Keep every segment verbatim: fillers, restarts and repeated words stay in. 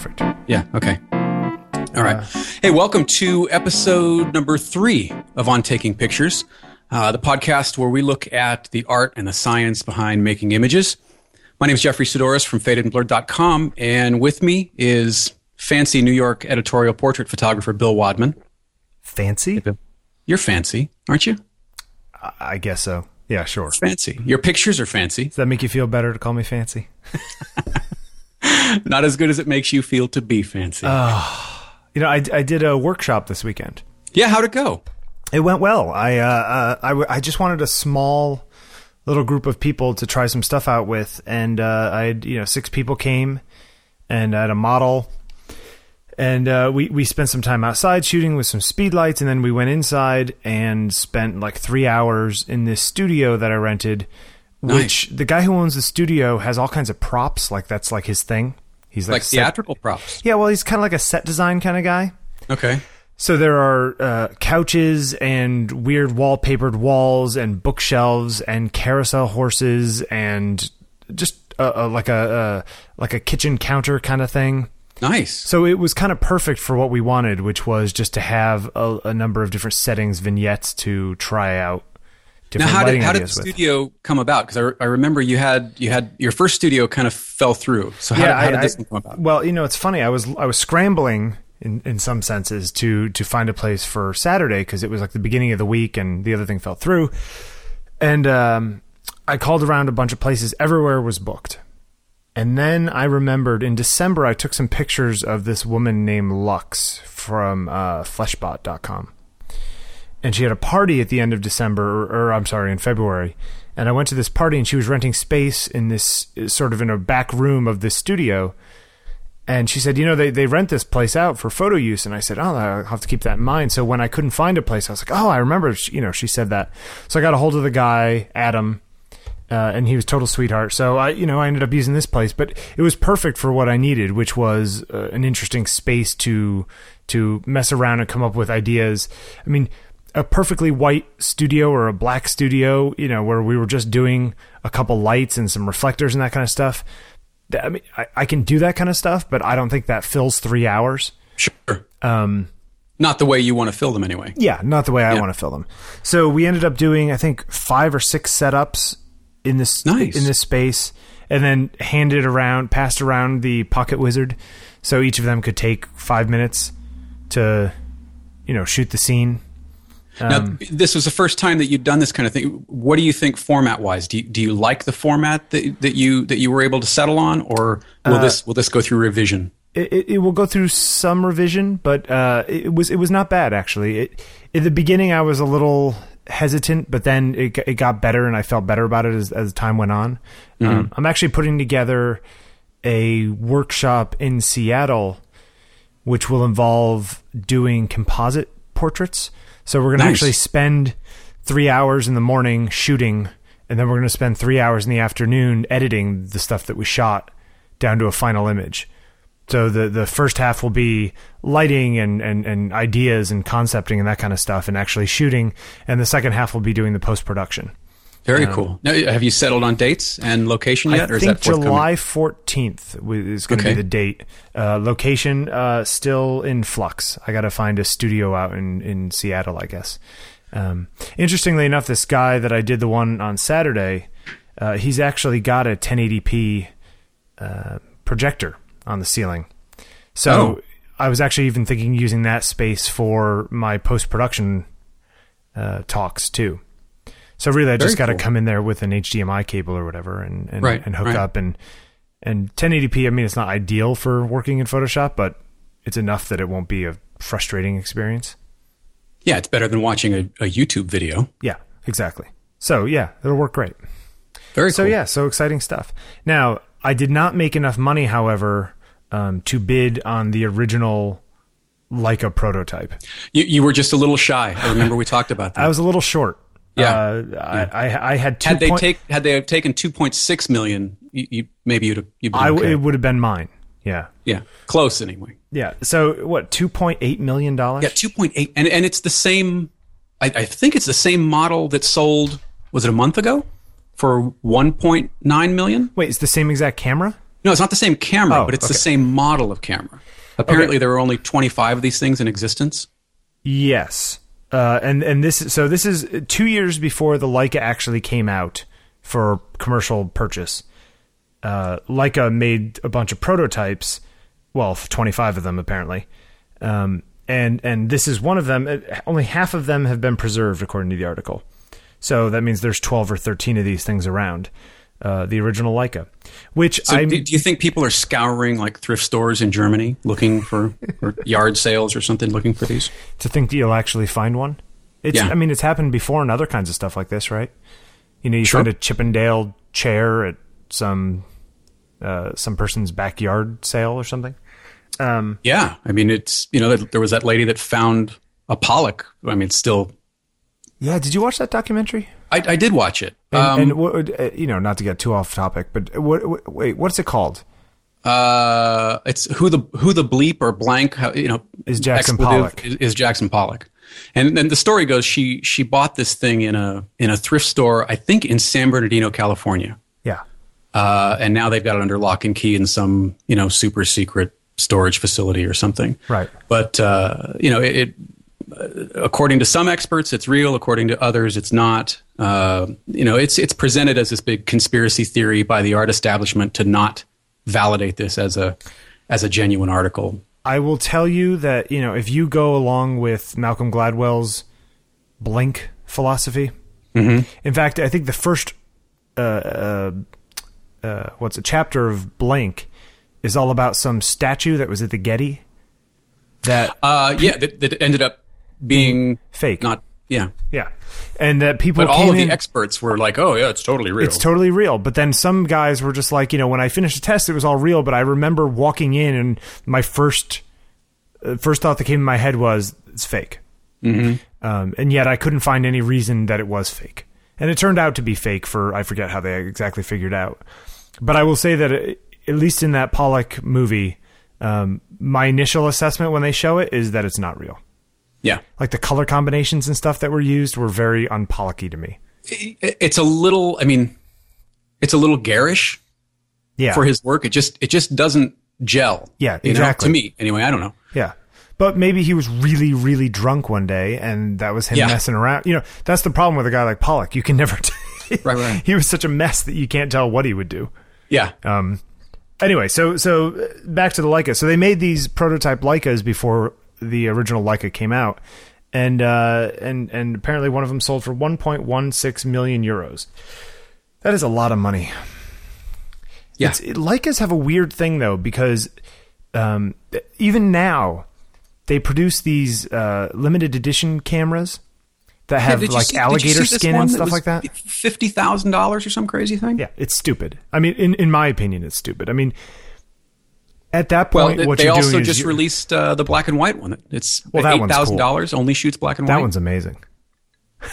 Perfect. Yeah. Okay. All right. Uh, hey, welcome to episode number three of On Taking Pictures, uh, the podcast where we look at the art and the science behind making images. My name is Jeffrey Sidoris from faded and blurred dot com, and with me is fancy New York editorial portrait photographer Bill Wadman. Fancy? You're fancy, aren't you? I guess so. Yeah, sure. It's fancy. Your pictures are fancy. Does that make you feel better to call me fancy? Not as good as it makes you feel to be fancy. Uh, you know, I, I did a workshop this weekend. Yeah, how'd it go? It went well. I, uh, uh, I, w- I just wanted a small little group of people to try some stuff out with. And uh, I had, you know, six people came and I had a model. And uh, we, we spent some time outside shooting with some speed lights, and then we went inside and spent like three hours in this studio that I rented, which nice. The guy who owns the studio has all kinds of props. Like that's like his thing. He's like, like theatrical set, props. Yeah, well, he's kind of like a set design kind of guy. Okay. So there are uh, couches and weird wallpapered walls and bookshelves and carousel horses and just uh, uh, like a uh, like a kitchen counter kind of thing. Nice. So it was kind of perfect for what we wanted, which was just to have a, a number of different settings, vignettes to try out different now, lighting did, ideas with. Now, how did the studio with. come about? Because I, re- I remember you had you had your first studio kind of fell through. So how, yeah, did, how I, did this I, one come about? Well, you know, it's funny. I was I was scrambling in, in some senses to to find a place for Saturday because it was like the beginning of the week and the other thing fell through. And um, I called around a bunch of places. Everywhere was booked. And then I remembered in December, I took some pictures of this woman named Lux from uh, fleshbot dot com. And she had a party at the end of December, or, or I'm sorry, in February. And I went to this party and she was renting space in this sort of in a back room of this studio. And she said, you know, they, they rent this place out for photo use. And I said, oh, I'll have to keep that in mind. So when I couldn't find a place, I was like, oh, I remember, she, you know, she said that. So I got a hold of the guy, Adam. Uh, and he was total sweetheart. So I, you know, I ended up using this place, but it was perfect for what I needed, which was uh, an interesting space to, to mess around and come up with ideas. I mean, a perfectly white studio or a black studio, you know, where we were just doing a couple lights and some reflectors and that kind of stuff. I mean, I, I can do that kind of stuff, but I don't think that fills three hours. Sure. Um, Not the way you want to fill them anyway. Yeah. Not the way I yeah. want to fill them. So we ended up doing, I think five or six setups in this nice. in this space, and then handed around, passed around the Pocket Wizard, so each of them could take five minutes to, you know, shoot the scene. Um, now, this was the first time that you'd done this kind of thing. What do you think format-wise? Do you, do you like the format that that you that you were able to settle on, or will uh, this will this go through revision? It, it will go through some revision, but uh, it was it was not bad actually. It, in the beginning, I was a little hesitant, but then it it got better and I felt better about it as, as time went on. Mm-hmm. Um, I'm actually putting together a workshop in Seattle, which will involve doing composite portraits. So we're going to nice. actually spend three hours in the morning shooting, and then we're going to spend three hours in the afternoon editing the stuff that we shot down to a final image. So the, the first half will be lighting and, and, and ideas and concepting and that kind of stuff and actually shooting. And the second half will be doing the post-production. Very um, cool. Now, have you settled on dates and location yet? I or think is that July fourteenth is going okay. to be the date. Uh, location uh, still in flux. I got to find a studio out in, in Seattle, I guess. Um, interestingly enough, this guy that I did the one on Saturday, uh, he's actually got a ten eighty p uh, projector on the ceiling. So oh. I was actually even thinking using that space for my post-production uh, talks too. So really I Very just got to cool. come in there with an H D M I cable or whatever and, and, right, and hook right. up and, and ten eighty p. I mean, it's not ideal for working in Photoshop, but it's enough that it won't be a frustrating experience. Yeah. It's better than watching a, a YouTube video. Yeah, exactly. So yeah, it'll work great. Very So cool. yeah. So exciting stuff. Now, I did not make enough money, however, um, to bid on the original Leica prototype. You, you were just a little shy. I remember we talked about that. I was a little short. Yeah, uh, yeah. I, I, I had two had they point, take had they taken two point six million, you, you, maybe you'd have. You'd been I okay. it would have been mine. Yeah, yeah, close anyway. Yeah. So what? Two point eight million dollars. Yeah, two point eight, and and it's the same. I, I think it's the same model that sold. Was it a month ago? For one point nine million? Wait, it's the same exact camera? No, it's not the same camera, oh, but it's okay. the same model of camera. Apparently, okay. there are only twenty-five of these things in existence. Yes, uh, and and this so this is two years before the Leica actually came out for commercial purchase. Uh, Leica made a bunch of prototypes, well, twenty-five of them apparently, um, and and this is one of them. Only half of them have been preserved, according to the article. So that means there's twelve or thirteen of these things around. Uh, the original Leica, which so I do, do you think people are scouring like thrift stores in Germany looking for or yard sales or something, looking for these to think that you'll actually find one? It's, yeah. I mean, it's happened before in other kinds of stuff like this, right? You know, you sure. find a Chippendale chair at some uh, some person's backyard sale or something. Um, yeah, I mean, it's you know, there was that lady that found a Pollock. I mean, it's still. Yeah, did you watch that documentary? I, I did watch it. And, um, and you know, not to get too off topic, but what, what, wait, what's it called? Uh, it's who the who the bleep or blank, you know, is Jackson Pollock is, is Jackson Pollock, and then the story goes she she bought this thing in a in a thrift store, I think in San Bernardino, California. Yeah, uh, and now they've got it under lock and key in some you know super secret storage facility or something. Right, but uh, you know it. it according to some experts, it's real. According to others, it's not. Uh, you know, it's it's presented as this big conspiracy theory by the art establishment to not validate this as a as a genuine article. I will tell you that you know if you go along with Malcolm Gladwell's blink philosophy. Mm-hmm. In fact, I think the first uh, uh, uh, what's a chapter of Blink is all about some statue that was at the Getty. That uh, yeah, that, that ended up. Being fake, not yeah, yeah, and that people. But all of the in, experts were like, "Oh yeah, it's totally real. It's totally real." But then some guys were just like, you know, when I finished the test, it was all real. But I remember walking in, and my first uh, first thought that came in my head was, "It's fake," mm-hmm. um, and yet I couldn't find any reason that it was fake. And it turned out to be fake for I forget how they exactly figured out. But I will say that it, at least in that Pollock movie, um, my initial assessment when they show it is that it's not real. Yeah. Like the color combinations and stuff that were used were very un-Pollocky to me. It's a little, I mean, it's a little garish yeah. for his work. It just it just doesn't gel. Yeah, exactly. You know, to me, anyway, I don't know. Yeah. But maybe he was really, really drunk one day and that was him yeah. messing around. You know, that's the problem with a guy like Pollock. You can never tell. right, right. He was such a mess that you can't tell what he would do. Yeah. Um. Anyway, so so back to the Leica. So they made these prototype Leicas before... the original Leica came out, and uh, and and apparently one of them sold for one point one six million euros. That is a lot of money. Yeah, it, Leicas have a weird thing though because um, even now they produce these uh, limited edition cameras that have yeah, like see, alligator skin and stuff like that. Fifty thousand dollars or some crazy thing. Yeah, it's stupid. I mean, in in my opinion, it's stupid. I mean. At that point, well, what they you're also doing just is released uh, the black and white one. It's well, eight thousand dollars. Cool. Only shoots black and white. That one's amazing.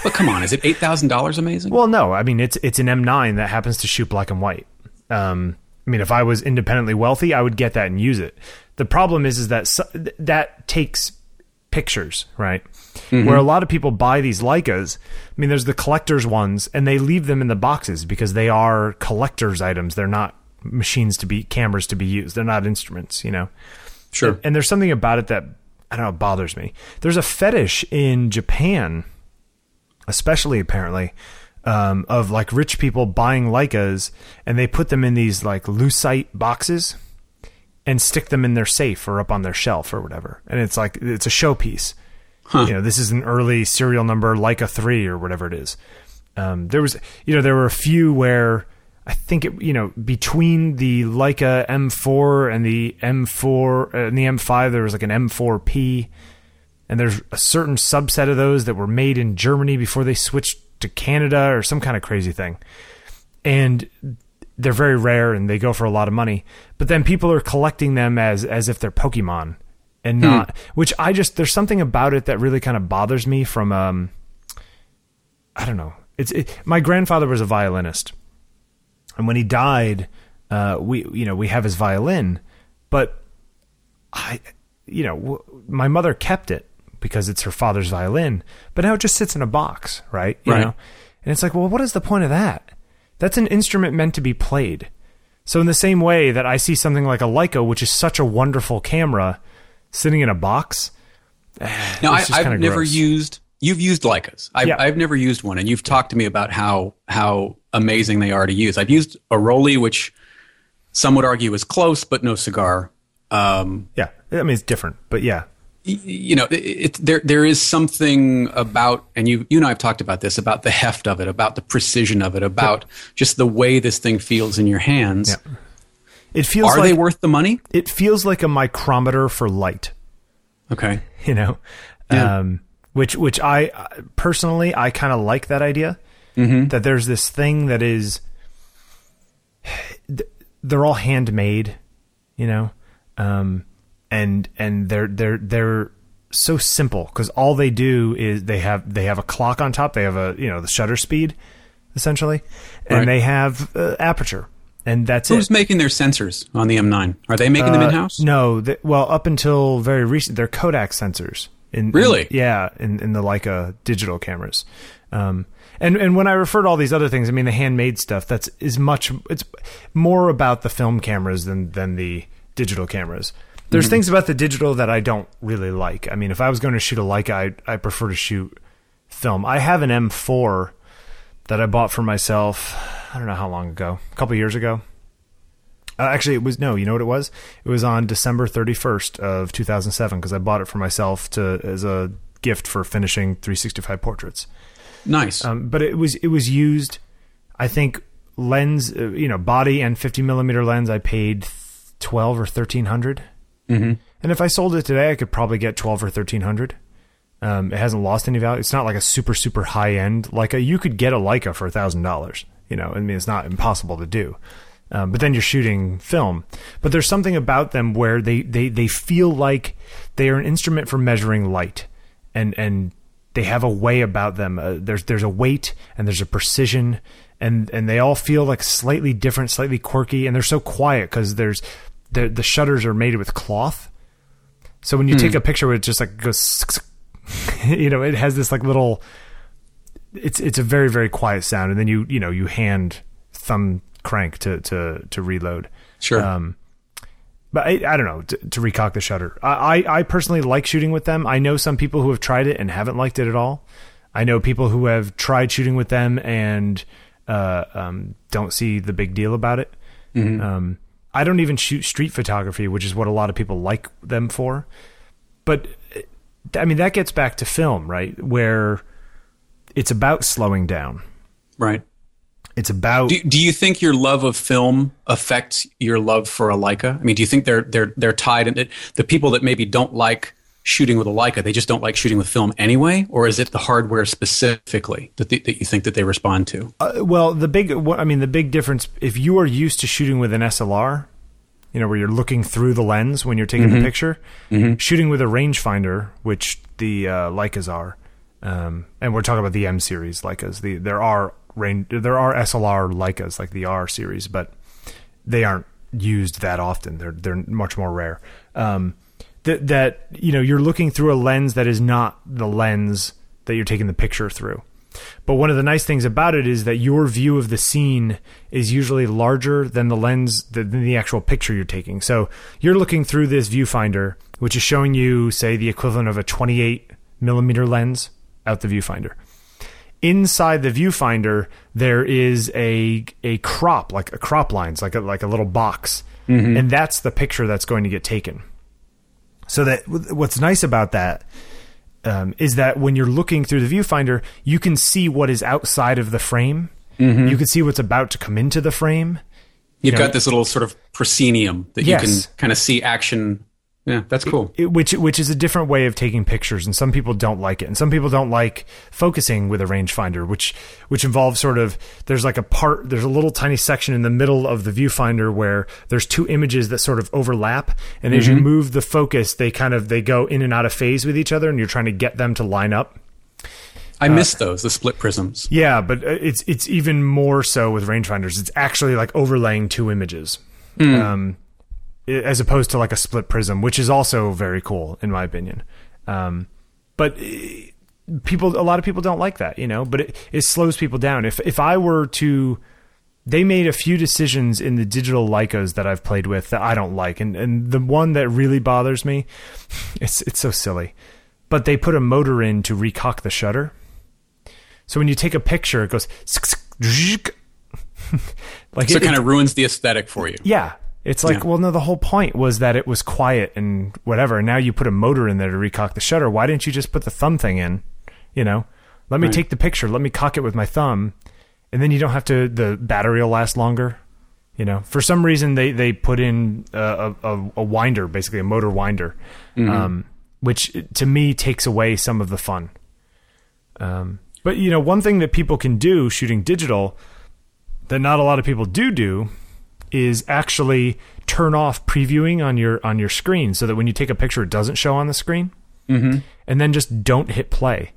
But come on, is it eight thousand dollars amazing? Well, no. I mean, it's it's an M nine that happens to shoot black and white. Um, I mean, if I was independently wealthy, I would get that and use it. The problem is, is that su- that takes pictures, right? Mm-hmm. Where a lot of people buy these Leicas. I mean, there's the collector's ones, and they leave them in the boxes because they are collector's items. They're not. Machines to be cameras to be used. They're not instruments, you know? Sure. And, and there's something about it that, I don't know, bothers me. There's a fetish in Japan, especially apparently, um, of like rich people buying Leicas and they put them in these like lucite boxes and stick them in their safe or up on their shelf or whatever. And it's like, it's a showpiece. Huh. You know, this is an early serial number Leica three or whatever it is. Um, there was, you know, there were a few where, I think it, you know, between the Leica M four and the M four uh, and the M five, there was like an M four P, and there's a certain subset of those that were made in Germany before they switched to Canada or some kind of crazy thing. And they're very rare and they go for a lot of money, but then people are collecting them as, as if they're Pokemon and not, hmm. which I just, there's something about it that really kind of bothers me from, um, I don't know. It's it, my grandfather was a violinist. And when he died, uh, we, you know, we have his violin, but I, you know, w- my mother kept it because it's her father's violin, but now it just sits in a box. Right. You right. know? And it's like, well, what is the point of that? That's an instrument meant to be played. So in the same way that I see something like a Leica, which is such a wonderful camera, sitting in a box. Now, I, I've never gross. used... You've used Leicas. I've, yeah. I've never used one, and you've talked to me about how how amazing they are to use. I've used a Rolly, which some would argue is close, but no cigar. Um, yeah, I mean, it's different, but yeah. You know, it, it, there there is something about, and you you and I have talked about this, about the heft of it, about the precision of it, about yeah. just the way this thing feels in your hands. Yeah. It feels are like, they worth the money? It feels like a micrometer for light. Okay. You know? Yeah. Um, Which, which I personally, I kind of like that idea mm-hmm. that there's this thing that is, they're all handmade, you know, um, and and they're they're they're so simple because all they do is they have they have a clock on top, they have a you know the shutter speed, essentially, and right. they have uh, aperture, and that's Who's it. Who's making their sensors on the M nine? Are they making uh, them in house? No, they, well, up until very recent, they're Kodak sensors. In, really? In, yeah, in, in the Leica digital cameras. Um, and, and when I refer to all these other things, I mean, the handmade stuff, that's is much, it's more about the film cameras than, than the digital cameras. There's mm-hmm. things about the digital that I don't really like. I mean, if I was going to shoot a Leica, I, I prefer to shoot film. I have an M four that I bought for myself, I don't know how long ago, a couple years ago. Uh, actually, it was, no, you know what it was? It was on December thirty-first of two thousand seven because I bought it for myself to as a gift for finishing three sixty-five portraits. Nice. Um, but it was it was used, I think, lens, uh, you know, body and fifty millimeter lens, I paid twelve or thirteen hundred. Mm-hmm. And if I sold it today, I could probably get twelve or thirteen hundred. Um, it hasn't lost any value. It's not like a super, super high-end. Like a, you could get a Leica for one thousand dollars. You know, I mean, it's not impossible to do. Um, but then you're shooting film. But there's something about them where they, they, they feel like they are an instrument for measuring light, and and they have a way about them. Uh, there's there's a weight and there's a precision, and, and they all feel like slightly different, slightly quirky, and they're so quiet because there's the the shutters are made with cloth. So when you hmm. take a picture, it just like goes, you know, it has this like little. It's it's a very very quiet sound, and then you you know you hand thumb. crank to to to reload sure um but i, I don't know to, to recock the shutter. I, I i personally like shooting with them. I know some people who have tried it and haven't liked it at all. I know people who have tried shooting with them and uh um don't see the big deal about it. Mm-hmm. um I don't even shoot street photography, which is what a lot of people like them for, but I mean that gets back to film, right, where it's about slowing down, right? It's about. Do, do you think your love of film affects your love for a Leica? I mean, do you think they're they're they're tied? And the people that maybe don't like shooting with a Leica, they just don't like shooting with film anyway, or is it the hardware specifically that the, that you think that they respond to? Uh, well, the big, I mean, the big difference. If you are used to shooting with an S L R, you know, where you're looking through the lens when you're taking mm-hmm. the picture, mm-hmm. shooting with a rangefinder, which the uh, Leicas are, um, and we're talking about the M series Leicas. The there are. Range, there are S L R Leicas like the R series, but they aren't used that often. They're they're much more rare. Um, that that you know you're looking through a lens that is not the lens that you're taking the picture through. But one of the nice things about it is that your view of the scene is usually larger than the lens than the actual picture you're taking. So you're looking through this viewfinder, which is showing you say the equivalent of a twenty-eight millimeter lens out the viewfinder. Inside the viewfinder, there is a a crop, like a crop lines, like a like a little box, mm-hmm. and that's the picture that's going to get taken. So that what's nice about that um, is that when you're looking through the viewfinder, you can see what is outside of the frame. Mm-hmm. You can see what's about to come into the frame. You've you know, got this little sort of proscenium that yes. you can kind of see action. Yeah, that's cool. It, it, which which is a different way of taking pictures, and some people don't like it, and some people don't like focusing with a rangefinder, which which involves sort of there's like a part there's a little tiny section in the middle of the viewfinder where there's two images that sort of overlap, and mm-hmm. as you move the focus, they kind of they go in and out of phase with each other, and you're trying to get them to line up. I miss uh, those, the split prisms. Yeah, but it's it's even more so with rangefinders. It's actually like overlaying two images. Mm. Um, as opposed to like a split prism, which is also very cool in my opinion. Um, but people, a lot of people don't like that, you know, but it, it slows people down. If, if I were to they made a few decisions in the digital Leicas that I've played with that I don't like. And and the one that really bothers me, it's it's so silly, but they put a motor in to recock the shutter. So when you take a picture, it goes... like so it, it kind of ruins the aesthetic for you. Yeah. It's like, yeah. well, no, the whole point was that it was quiet and whatever. And now you put a motor in there to recock the shutter. Why didn't you just put the thumb thing in? You know, let me right. take the picture. Let me cock it with my thumb. And then you don't have to, the battery will last longer. You know, for some reason, they, they put in a, a, a winder, basically a motor winder, mm-hmm. um, which to me takes away some of the fun. Um, but, you know, one thing that people can do shooting digital that not a lot of people do do is actually turn off previewing on your on your screen so that when you take a picture, it doesn't show on the screen. Mm-hmm. And then just don't hit play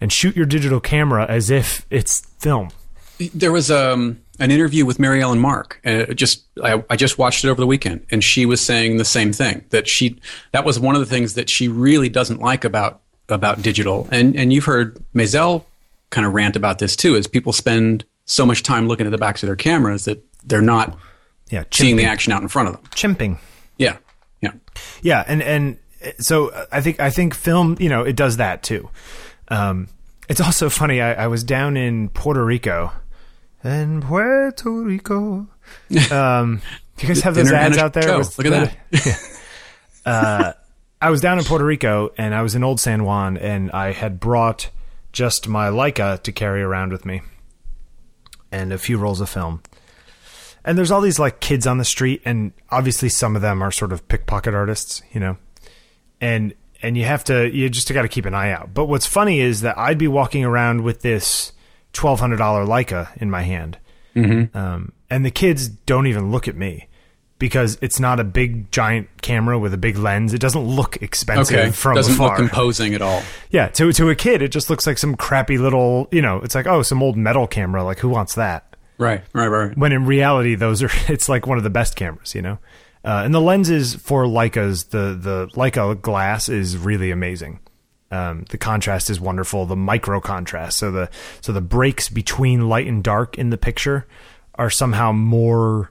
and shoot your digital camera as if it's film. There was um, an interview with Mary Ellen Mark. And it just I, I just watched it over the weekend, and she was saying the same thing, that she that was one of the things that she really doesn't like about about digital. And and you've heard Maisel kind of rant about this too, is people spend so much time looking at the backs of their cameras that they're not yeah, seeing the action out in front of them. Chimping. Yeah, yeah, yeah. And and so I think I think film, you know, it does that too. Um, it's also funny. I, I was down in Puerto Rico. In Puerto Rico. Um, do you guys have those ads out there? With, Look at that. Yeah. Uh, I was down in Puerto Rico, and I was in Old San Juan, and I had brought just my Leica to carry around with me and a few rolls of film. And there's all these like kids on the street, and obviously some of them are sort of pickpocket artists, you know, and and you have to, you just got to keep an eye out. But what's funny is that I'd be walking around with this twelve hundred dollars Leica in my hand. Mm-hmm. Um, and the kids don't even look at me because it's not a big giant camera with a big lens. It doesn't look expensive okay. from doesn't afar. Doesn't look imposing at all. Yeah. To, to a kid, it just looks like some crappy little, you know, it's like, oh, some old metal camera. Like, who wants that? Right, right, right. When in reality, those are, it's like one of the best cameras, you know? Uh, and the lenses for Leicas, the, the Leica glass is really amazing. Um, the contrast is wonderful. The micro contrast. So the, so the breaks between light and dark in the picture are somehow more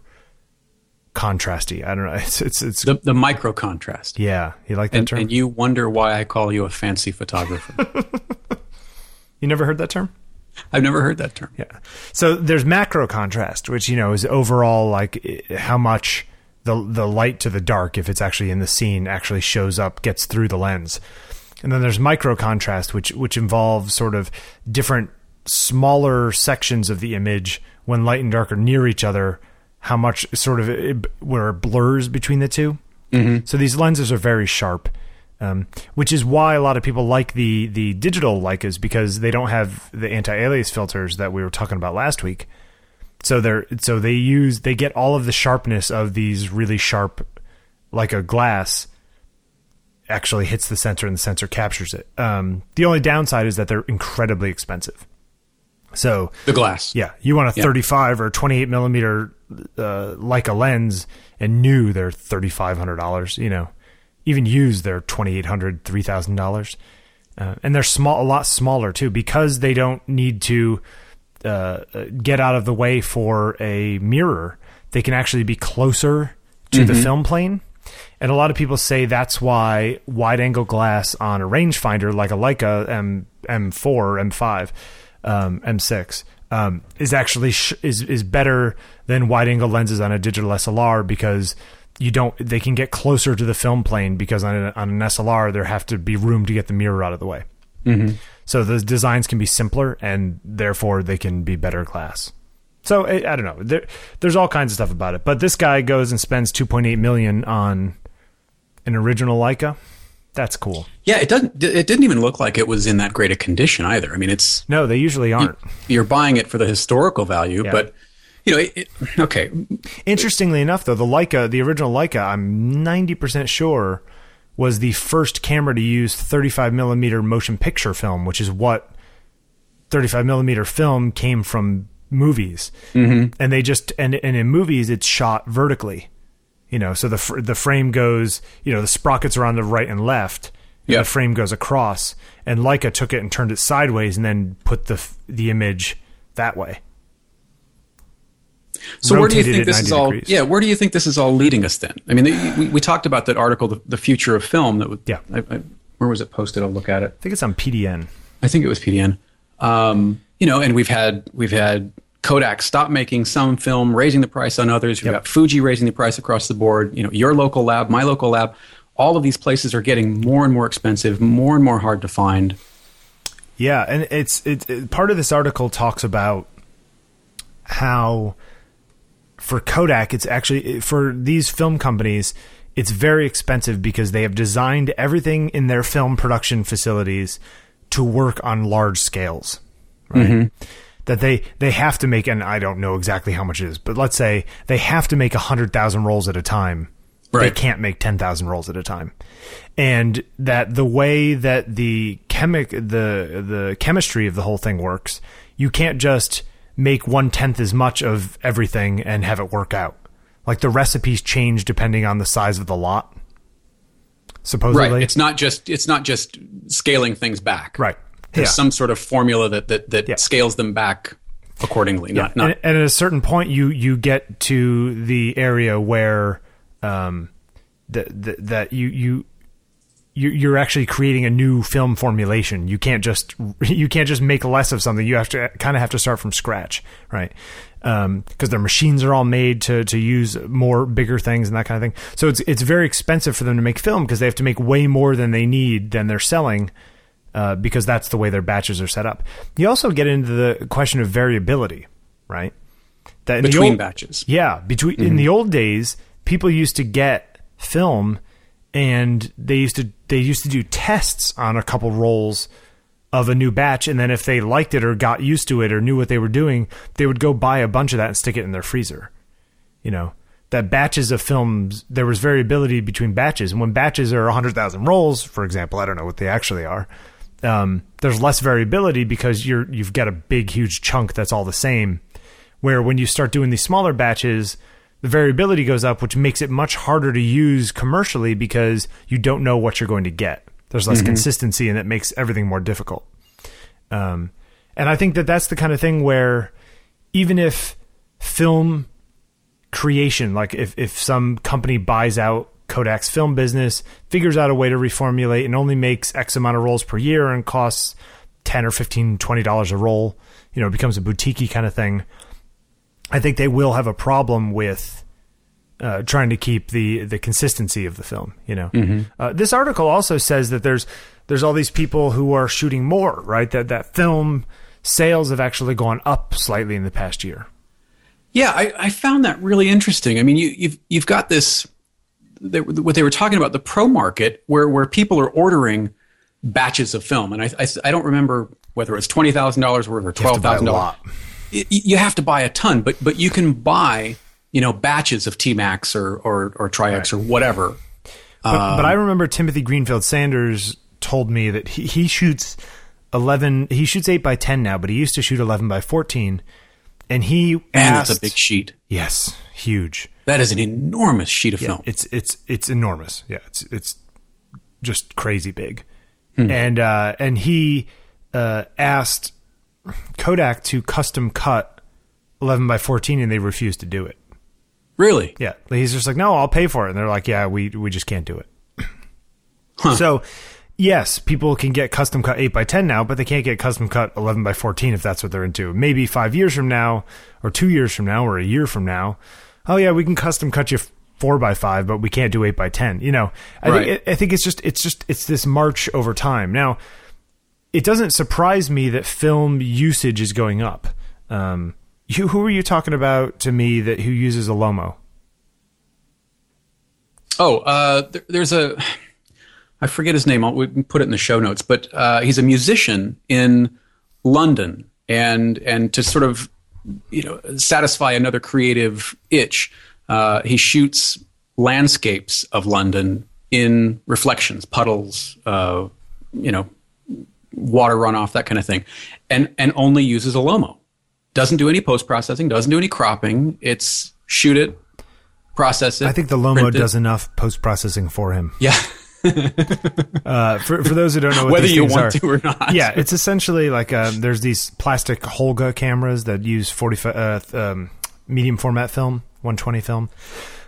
contrasty. I don't know. It's, it's, it's the, the micro contrast. Yeah. You like that and, term? And you wonder why I call you a fancy photographer. You never heard that term? I've never heard that term. Yeah. So there's macro contrast, which, you know, is overall like how much the the light to the dark, if it's actually in the scene, actually shows up, gets through the lens. And then there's micro contrast, which which involves sort of different smaller sections of the image when light and dark are near each other, how much sort of it, where it blurs between the two. Mm-hmm. So these lenses are very sharp. Um, which is why a lot of people like the the digital Leicas, because they don't have the anti-alias filters that we were talking about last week. So they're so they use they get all of the sharpness of these really sharp Leica glass actually hits the sensor and the sensor captures it. Um, the only downside is that they're incredibly expensive. So the glass, yeah, you want a yeah. thirty-five or twenty-eight millimeter uh, Leica lens, and new they're thirty-five hundred dollars. You know. Even use their twenty-eight hundred dollars, three thousand dollars. Uh, and they're small, a lot smaller, too, because they don't need to uh, get out of the way for a mirror. They can actually be closer to mm-hmm. the film plane. And a lot of people say that's why wide-angle glass on a rangefinder, like a Leica M, M4, M5, um, M6, um, is actually sh- is is better than wide-angle lenses on a digital S L R because... You don't. They can get closer to the film plane because on, a, on an S L R there have to be room to get the mirror out of the way. Mm-hmm. So those designs can be simpler, and therefore they can be better glass. So I, I don't know. There, there's all kinds of stuff about it. But this guy goes and spends two point eight million dollars on an original Leica. That's cool. Yeah, it doesn't. It didn't even look like it was in that great a condition either. I mean, it's no. They usually aren't. You're buying it for the historical value, yeah. but. You know, it, it, okay. Interestingly it, enough, though, the Leica, the original Leica, I'm ninety percent sure was the first camera to use thirty-five millimeter motion picture film, which is what thirty-five millimeter film came from movies. Mm-hmm. And they just, and, and in movies, it's shot vertically, you know, so the the frame goes, you know, the sprockets are on the right and left. And yep. The frame goes across. And Leica took it and turned it sideways and then put the the image that way. So where do you think this is all? Degrees. Yeah, where do you think this is all leading us then? I mean, they, we, we talked about that article, the, the future of film. That was, yeah, I, I, where was it posted? I'll look at it. I think it's on P D N. I think it was P D N. Um, you know, and we've had we've had Kodak stop making some film, raising the price on others. We've yep. got Fuji raising the price across the board. You know, your local lab, my local lab, all of these places are getting more and more expensive, more and more hard to find. Yeah, and it's it, it part of this article talks about how for Kodak, it's actually for these film companies, it's very expensive because they have designed everything in their film production facilities to work on large scales, right? Mm-hmm. That they they have to make, and I don't know exactly how much it is, but let's say they have to make one hundred thousand rolls at a time. Right. They can't make ten thousand rolls at a time. And that the way that the chemic the the chemistry of the whole thing works, you can't just make one-tenth as much of everything and have it work out. Like, the recipes change depending on the size of the lot, supposedly. Right. It's not just it's not just scaling things back. Right. There's yeah. some sort of formula that that, that yeah. scales them back accordingly. Yeah. Not, not- and, and at a certain point, you you get to the area where... Um, that that that you you you're actually creating a new film formulation. You can't just you can't just make less of something. You have to kind of have to start from scratch, right? Um, because their machines are all made to to use more bigger things and that kind of thing. So it's it's very expensive for them to make film because they have to make way more than they need than they're selling, uh, because that's the way their batches are set up. You also get into the question of variability, right? That in between the old, batches, yeah, between mm-hmm. in the old days. People used to get film and they used to they used to do tests on a couple rolls of a new batch, and then if they liked it or got used to it or knew what they were doing, they would go buy a bunch of that and stick it in their freezer. You know, that batches of films, there was variability between batches, and when batches are one hundred thousand rolls, for example, I don't know what they actually are, um, there's less variability because you're you've got a big, huge chunk that's all the same, where when you start doing these smaller batches, the variability goes up, which makes it much harder to use commercially because you don't know what you're going to get. There's less mm-hmm. consistency, and it makes everything more difficult. Um, and I think that that's the kind of thing where even if film creation, like if, if some company buys out Kodak's film business, figures out a way to reformulate and only makes X amount of rolls per year and costs ten or fifteen, twenty dollars a roll, you know, it becomes a boutique-y kind of thing. I think they will have a problem with uh, trying to keep the, the consistency of the film. You know, mm-hmm. uh, this article also says that there's there's all these people who are shooting more, right? That that film sales have actually gone up slightly in the past year. Yeah, I, I found that really interesting. I mean, you, you've you've got this they, what they were talking about, the pro market, where where people are ordering batches of film, and I I, I don't remember whether it's twenty thousand dollars worth or twelve thousand dollars. You have to buy a ton, but but you can buy, you know, batches of T-Max or or, or Tri-X right. or whatever. But, um, but I remember Timothy Greenfield Sanders told me that he, he shoots eleven, he shoots eight by ten now, but he used to shoot eleven by fourteen, and he asked, and that's a big sheet. Yes, huge. That is an enormous sheet of yeah, film. It's it's it's enormous. Yeah, it's it's just crazy big, hmm. and uh, and he uh, asked Kodak to custom cut eleven by fourteen, and they refused to do it. Really? Yeah. He's just like, no, I'll pay for it. And they're like, yeah, we we just can't do it. Huh. So, yes, people can get custom cut eight by ten now, but they can't get custom cut eleven by fourteen if that's what they're into. Maybe five years from now, or two years from now, or a year from now, oh, yeah, we can custom cut you four by five, but we can't do eight by ten. You know, I, right. think, I think it's just it's just, it's this march over time. Now, it doesn't surprise me that film usage is going up. Um, you, who were you talking about to me that who uses a Lomo? Oh, uh, there, there's a, I forget his name. I'll, we can put it in the show notes, but uh, he's a musician in London, and and to sort of, you know, satisfy another creative itch, uh, he shoots landscapes of London in reflections, puddles, uh, you know, water runoff, that kind of thing, and and only uses a Lomo. Doesn't do any post-processing, doesn't do any cropping. It's shoot it, process it. I think the Lomo does enough post-processing for him. Yeah. uh, for, for those who don't know what whether these you want are, to or not. Yeah, it's essentially like um, there's these plastic Holga cameras that use forty-five uh, um, medium format film, one twenty film.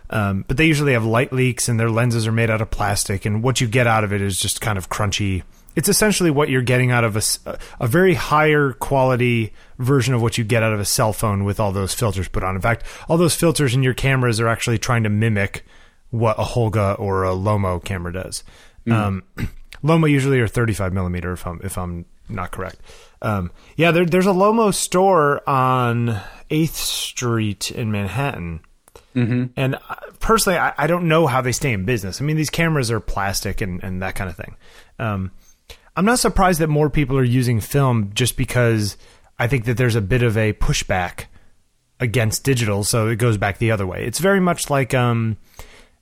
Um, but they usually have light leaks, and their lenses are made out of plastic, and what you get out of it is just kind of crunchy. It's essentially what you're getting out of a, a very higher quality version of what you get out of a cell phone with all those filters put on. In fact, all those filters in your cameras are actually trying to mimic what a Holga or a Lomo camera does. Mm. Um, Lomo usually are thirty-five millimeter, if I'm, if I'm not correct. Um, yeah, there, there's a Lomo store on eighth street in Manhattan. Mm-hmm. And personally, I, I don't know how they stay in business. I mean, these cameras are plastic and, and that kind of thing. Um, I'm not surprised that more people are using film just because I think that there's a bit of a pushback against digital. So it goes back the other way. It's very much like, um,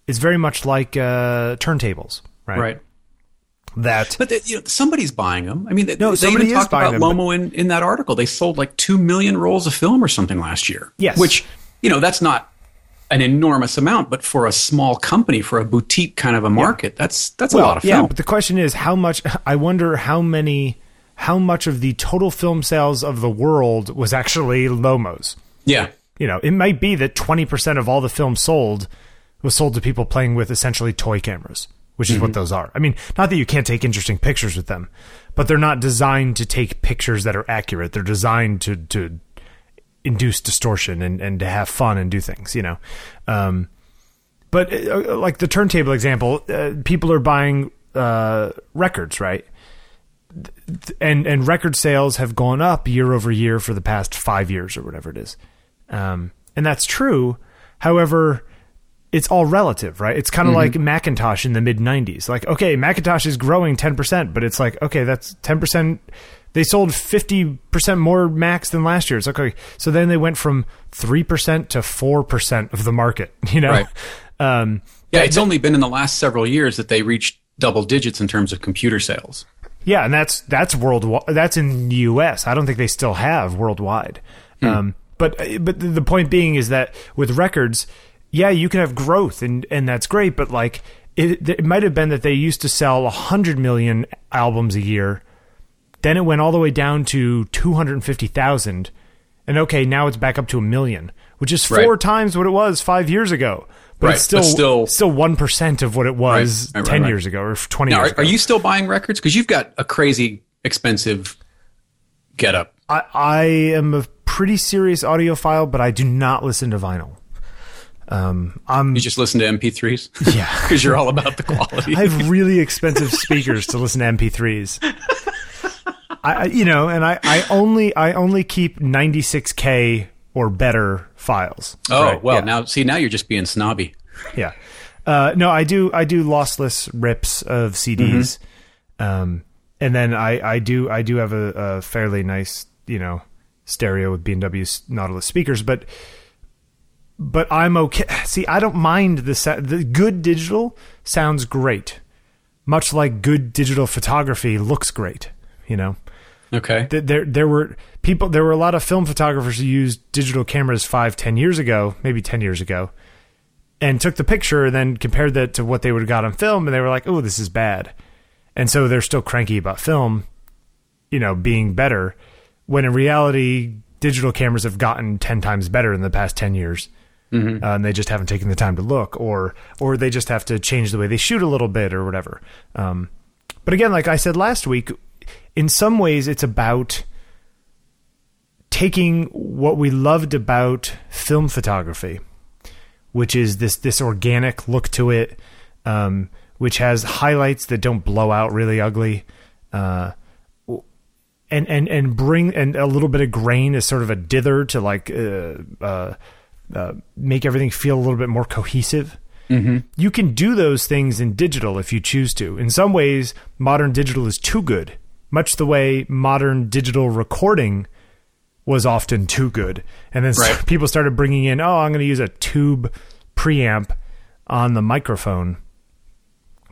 it's very much like, uh, turntables, right? Right. That, but the, you know, somebody's buying them. I mean, they, no, they even talked about them, Lomo in, in that article. They sold like two million rolls of film or something last year. Yes. Which, you know, that's not an enormous amount, but for a small company, for a boutique kind of a market, yeah. that's, that's well, a lot of film. Yeah, but the question is how much, I wonder how many, how much of the total film sales of the world was actually Lomos. Yeah. You know, it might be that twenty percent of all the film sold was sold to people playing with essentially toy cameras, which is mm-hmm. what those are. I mean, not that you can't take interesting pictures with them, but they're not designed to take pictures that are accurate. They're designed to, to induce distortion and, and to have fun and do things, you know? Um, but uh, like the turntable example, uh, people are buying uh, records, right? And, and record sales have gone up year over year for the past five years or whatever it is. Um, and that's true. However, it's all relative, right? It's kind of mm-hmm. like Macintosh in the mid nineties. Like, okay, Macintosh is growing ten percent, but it's like, okay, that's ten percent. They sold fifty percent more Macs than last year. It's like, okay. So then they went from three percent to four percent of the market, you know? Right. Um, yeah, it's th- only been in the last several years that they reached double digits in terms of computer sales. Yeah, and that's that's worldwide. That's in the U S. I don't think they still have worldwide. Hmm. Um, but but the point being is that with records, yeah, you can have growth, and, and that's great, but like it, it might have been that they used to sell one hundred million albums a year. Then it went all the way down to two hundred fifty thousand, and okay, now it's back up to a million, which is four right. times what it was five years ago. But right. it's still, but still still one percent of what it was right. Right, ten right, right. years ago or twenty now, years are, ago. Are you still buying records? Because you've got a crazy expensive getup. I, I am a pretty serious audiophile, but I do not listen to vinyl. Um, I'm, you just listen to M P threes? Yeah. Because you're all about the quality. I have really expensive speakers to listen to M P threes. I, you know, and I, I only I only keep ninety-six K or better files. Oh, right? Well, yeah. Now see, now you're just being snobby. Yeah. Uh, no, I do I do lossless rips of C Ds. Mm-hmm. Um, and then I, I do I do have a, a fairly nice, you know, stereo with B M W Nautilus speakers, but But I'm okay. See, I don't mind the the good digital sounds great, much like good digital photography looks great. You know, okay. There, there were people. There were a lot of film photographers who used digital cameras five, ten years ago, maybe ten years ago, and took the picture and then compared that to what they would have got on film, and they were like, "Oh, this is bad," and so they're still cranky about film, you know, being better, when in reality, digital cameras have gotten ten times better in the past ten years. Mm-hmm. Uh, and they just haven't taken the time to look, or or they just have to change the way they shoot a little bit or whatever. Um, but again, like I said last week, in some ways it's about taking what we loved about film photography, which is this this organic look to it, um, which has highlights that don't blow out really ugly, uh, and and and bring and a little bit of grain as sort of a dither to like. Uh, uh, Uh, make everything feel a little bit more cohesive. Mm-hmm. You can do those things in digital if you choose to. In some ways, modern digital is too good, much the way modern digital recording was often too good. And then right. people started bringing in, oh, I'm going to use a tube preamp on the microphone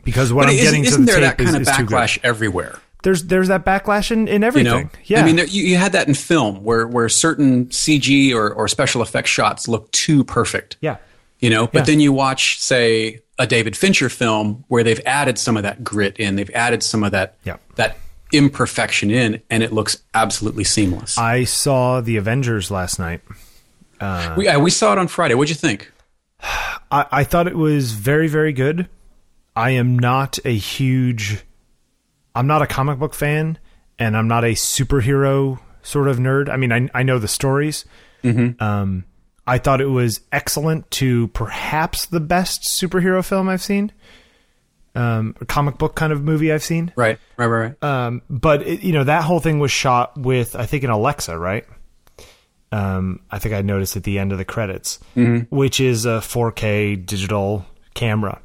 because what but I'm getting to the tape is too good. Isn't there that kind of backlash everywhere? There's there's that backlash in, in everything. You know, yeah, I mean, there, you, you had that in film where, where certain C G or, or special effects shots look too perfect. Yeah, you know. But yeah. then you watch, say, a David Fincher film where they've added some of that grit in, they've added some of that yeah. that imperfection in, and it looks absolutely seamless. I saw The Avengers last night. Uh, we we saw it on Friday. What'd you think? I, I thought it was very, very good. I am not a huge... I'm not a comic book fan, and I'm not a superhero sort of nerd. I mean, I, I know the stories. Mm-hmm. Um, I thought it was excellent to perhaps the best superhero film I've seen. Um, a comic book kind of movie I've seen. Right, right, right, right. Um, but, it, you know, that whole thing was shot with, I think, an Alexa, right? Um, I think I noticed at the end of the credits, mm-hmm. which is a four K digital camera.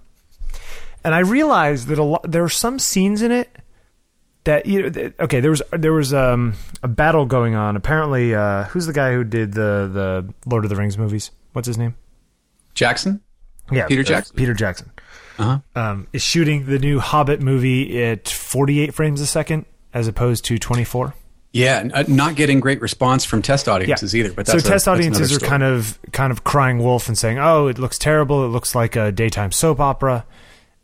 And I realized that a lot, there are some scenes in it that, you know, that, okay, there was, there was, um, a battle going on. Apparently, uh, who's the guy who did the, the Lord of the Rings movies? What's his name? Jackson? Yeah. Peter Jackson. Peter Jackson. Uh-huh. Um, is shooting the new Hobbit movie at forty-eight frames a second as opposed to twenty-four. Yeah, not getting great response from test audiences yeah. either. But that's so a, test audiences that's are kind of kind of crying wolf and saying, "Oh, it looks terrible. It looks like a daytime soap opera,"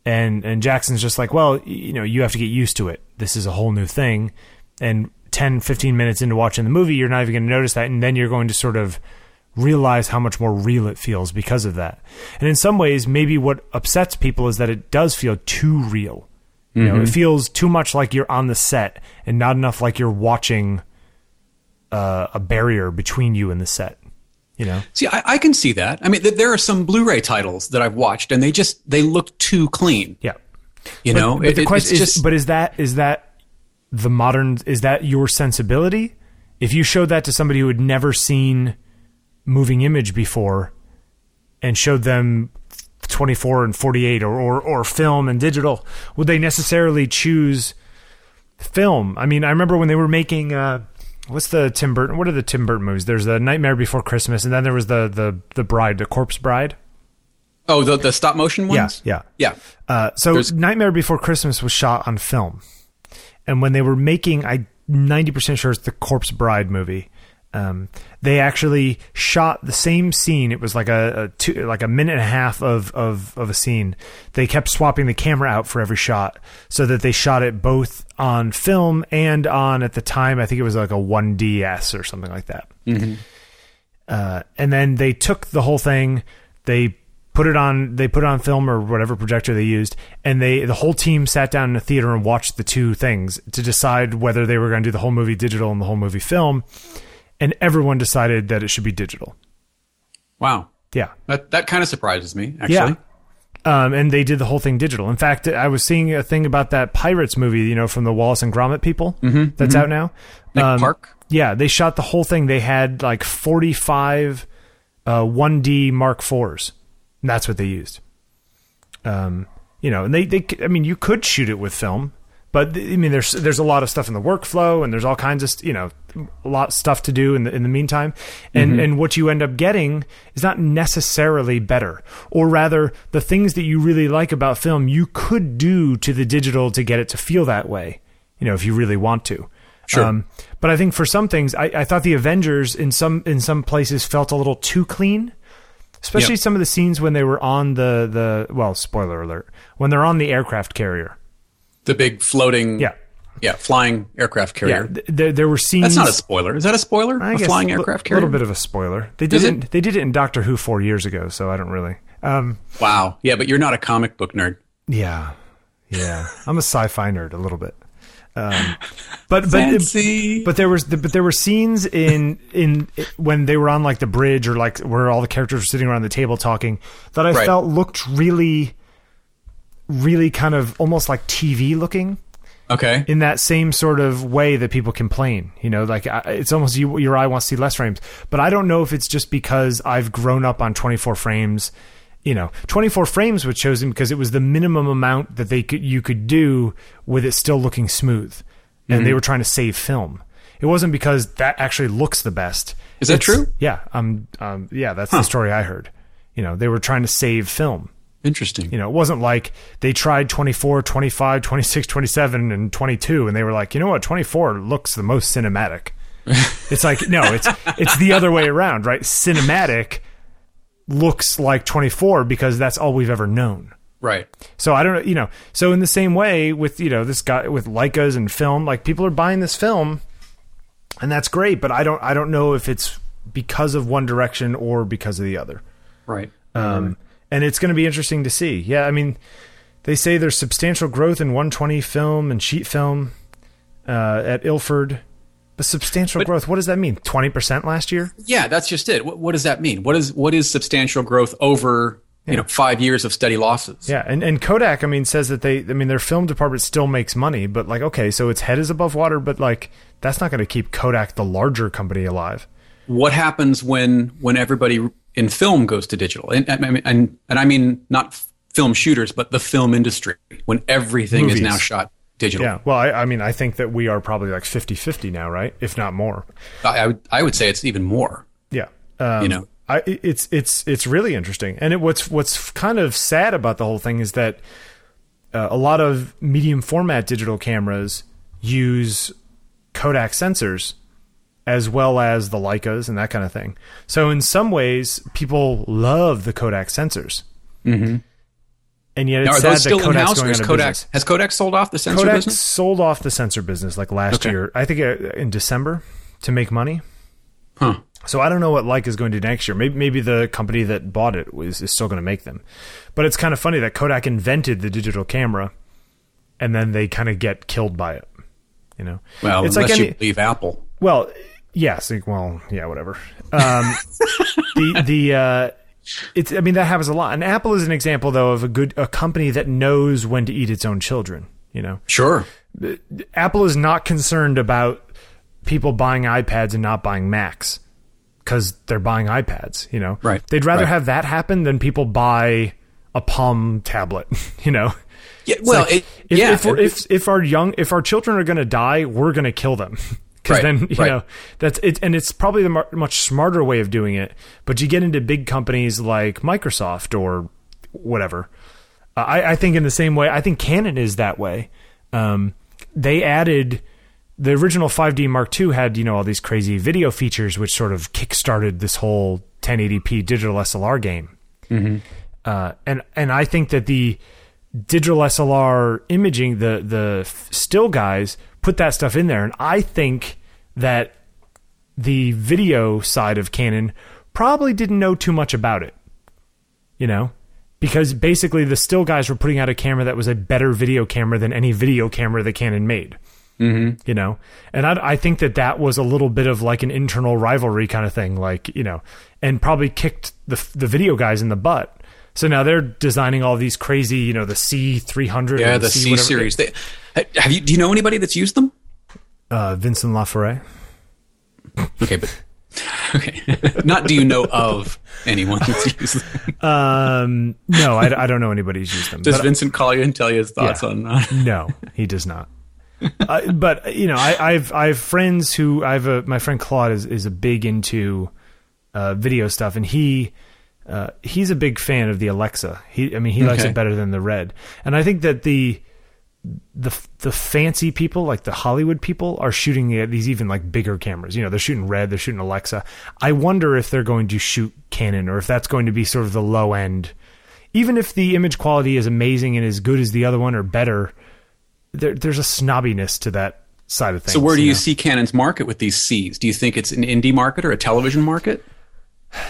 and and Jackson's just like, "Well, you know, you have to get used to it. This is a whole new thing." And ten, fifteen minutes into watching the movie, you're not even going to notice that, and then you're going to sort of realize how much more real it feels because of that. And in some ways, maybe what upsets people is that it does feel too real. You know, mm-hmm. it feels too much like you're on the set and not enough like you're watching uh, a barrier between you and the set, you know? See, I, I can see that. I mean, th- there are some Blu-ray titles that I've watched and they just, they look too clean. Yeah. You but, know? But, it, the question is, just... but is that is that the modern, is that your sensibility? If you showed that to somebody who had never seen moving image before and showed them twenty-four and forty-eight or, or or film and digital, would they necessarily choose film? I mean, I remember when they were making uh what's the Tim Burton what are the Tim Burton movies? There's the Nightmare Before Christmas and then there was the the the Bride, the Corpse Bride. Oh, the the stop motion ones? Yeah. Yeah. yeah. Uh so There's- Nightmare Before Christmas was shot on film. And when they were making, I'm ninety percent sure it's the Corpse Bride movie. Um, they actually shot the same scene. It was like a, a two, like a minute and a half of, of, of a scene. They kept swapping the camera out for every shot so that they shot it both on film and on, at the time, I think it was like a one D S or something like that. Mm-hmm. Uh, and then they took the whole thing. They put it on, they put it on film or whatever projector they used. And they, the whole team sat down in the theater and watched the two things to decide whether they were going to do the whole movie digital and the whole movie film. And everyone decided that it should be digital. Wow. Yeah. That that kind of surprises me, actually. Yeah. Um, and they did the whole thing digital. In fact, I was seeing a thing about that Pirates movie, you know, from the Wallace and Gromit people mm-hmm, that's mm-hmm. out now. Nick um, Park? Yeah, they shot the whole thing. They had like forty-five uh, one D Mark fours. And that's what they used. Um, you know, and they, they, I mean, you could shoot it with film. But I mean, there's there's a lot of stuff in the workflow, and there's all kinds of you know, a lot of stuff to do in the in the meantime, and mm-hmm. and what you end up getting is not necessarily better, or rather, the things that you really like about film, you could do to the digital to get it to feel that way, you know, if you really want to. Sure. Um, but I think for some things, I, I thought the Avengers in some in some places felt a little too clean, especially yep. some of the scenes when they were on the the well, spoiler alert, when they're on the aircraft carrier. The big floating, yeah, yeah, flying aircraft carrier. Yeah, there, there were scenes. That's not a spoiler. Is that a spoiler? I a guess flying l- aircraft carrier. A little bit of a spoiler. They did it. They did it in Doctor Who four years ago, so I don't really. Um, wow. Yeah, but you're not a comic book nerd. Yeah, yeah. I'm a sci-fi nerd a little bit. Um, but but but there was the, but there were scenes in in when they were on like the bridge or like where all the characters were sitting around the table talking that I right. felt looked really. really kind of almost like T V looking. Okay. In that same sort of way that people complain, you know, like I, it's almost you, your eye wants to see less frames, but I don't know if it's just because I've grown up on twenty-four frames, you know, twenty-four frames was chosen because it was the minimum amount that they could, you could do with it still looking smooth. And mm-hmm. they were trying to save film. It wasn't because that actually looks the best. Is that it's, true? Yeah. Um, um, yeah, that's huh. the story I heard. You know, they were trying to save film. Interesting. You know, it wasn't like they tried twenty-four, twenty-five, twenty-six, twenty-seven, and twenty-two, and they were like, you know what, twenty-four looks the most cinematic. It's like, no, it's it's the other way around, right? Cinematic looks like twenty-four because that's all we've ever known. Right. So I don't know, you know, so in the same way with, you know, this guy with Leicas and film, like people are buying this film and that's great, but I don't I don't know if it's because of one direction or because of the other. Right. Um, right. And it's going to be interesting to see. Yeah. I mean, they say there's substantial growth in one twenty film and sheet film uh, at Ilford. But substantial but, growth, what does that mean? twenty percent last year? Yeah, that's just it. What, what does that mean? What is what is substantial growth over yeah. you know five years of steady losses? Yeah, and, and Kodak, I mean, says that they, I mean, their film department still makes money, but like, okay, so its head is above water, but like, that's not going to keep Kodak, the larger company, alive. What happens when when everybody in film goes to digital? And, and, and, and I mean, not film shooters, but the film industry, when everything Movies. is now shot digital. Yeah. Well, I, I mean, I think that we are probably like fifty-fifty now, right? If not more. I, I would I would say it's even more. Yeah. Um, you know, I, it's it's it's really interesting. And it, what's what's kind of sad about the whole thing is that uh, a lot of medium format digital cameras use Kodak sensors as well as the Leicas and that kind of thing. So in some ways, people love the Kodak sensors. Mm-hmm. And yet it's now, sad that Kodak's going out of Kodak, business. Has Kodak sold off the sensor Kodak business? Kodak sold off the sensor business like last okay. year, I think in December, to make money. Huh. So I don't know what Leica is going to do next year. Maybe maybe the company that bought it was, is still going to make them. But it's kind of funny that Kodak invented the digital camera, and then they kind of get killed by it. You know? Well, it's unless like any, you believe Apple. Well, yes. Well, yeah, whatever. Um, the... the uh, It's. I mean, that happens a lot. And Apple is an example, though, of a good a company that knows when to eat its own children. You know, sure. Apple is not concerned about people buying iPads and not buying Macs because they're buying iPads. You know, right? They'd rather right. have that happen than people buy a Palm tablet. You know, yeah. It's well, like, it, if, yeah. If, if if our young if our children are going to die, we're going to kill them. Because right, then, you right. know, that's it. And it's probably the mar- much smarter way of doing it. But you get into big companies like Microsoft or whatever. Uh, I, I think in the same way, I think Canon is that way. Um, they added the original five D Mark two had, you know, all these crazy video features, which sort of kickstarted this whole ten eighty p digital S L R game. Mm-hmm. Uh, and, and I think that the digital S L R imaging, the, the still guys, put that stuff in there. And I think that the video side of Canon probably didn't know too much about it, you know, because basically the still guys were putting out a camera that was a better video camera than any video camera that Canon made, mm-hmm. you know? And I, I think that that was a little bit of like an internal rivalry kind of thing, like, you know, and probably kicked the the video guys in the butt. So now they're designing all these crazy, you know, the C three hundred. Yeah, the C, C series. They, have you? Do you know anybody that's used them? Uh, Vincent Laforet. Okay, but okay. Not do you know of anyone that's used them? Um, no, I, I don't know anybody who's used them. Does but, Vincent call you and tell you his thoughts yeah, on that? No, he does not. uh, but you know, I, I've I have friends who I've a my friend Claude is is a big into uh, video stuff, and he. Uh, he's a big fan of the Alexa. He, I mean, he okay. likes it better than the Red. And I think that the the the fancy people, like the Hollywood people, are shooting these even like bigger cameras. You know, they're shooting Red, they're shooting Alexa. I wonder if they're going to shoot Canon or if that's going to be sort of the low end. Even if the image quality is amazing and as good as the other one or better, there, there's a snobbiness to that side of things. So where do you, you know? see Canon's market with these Cs? Do you think it's an indie market or a television market?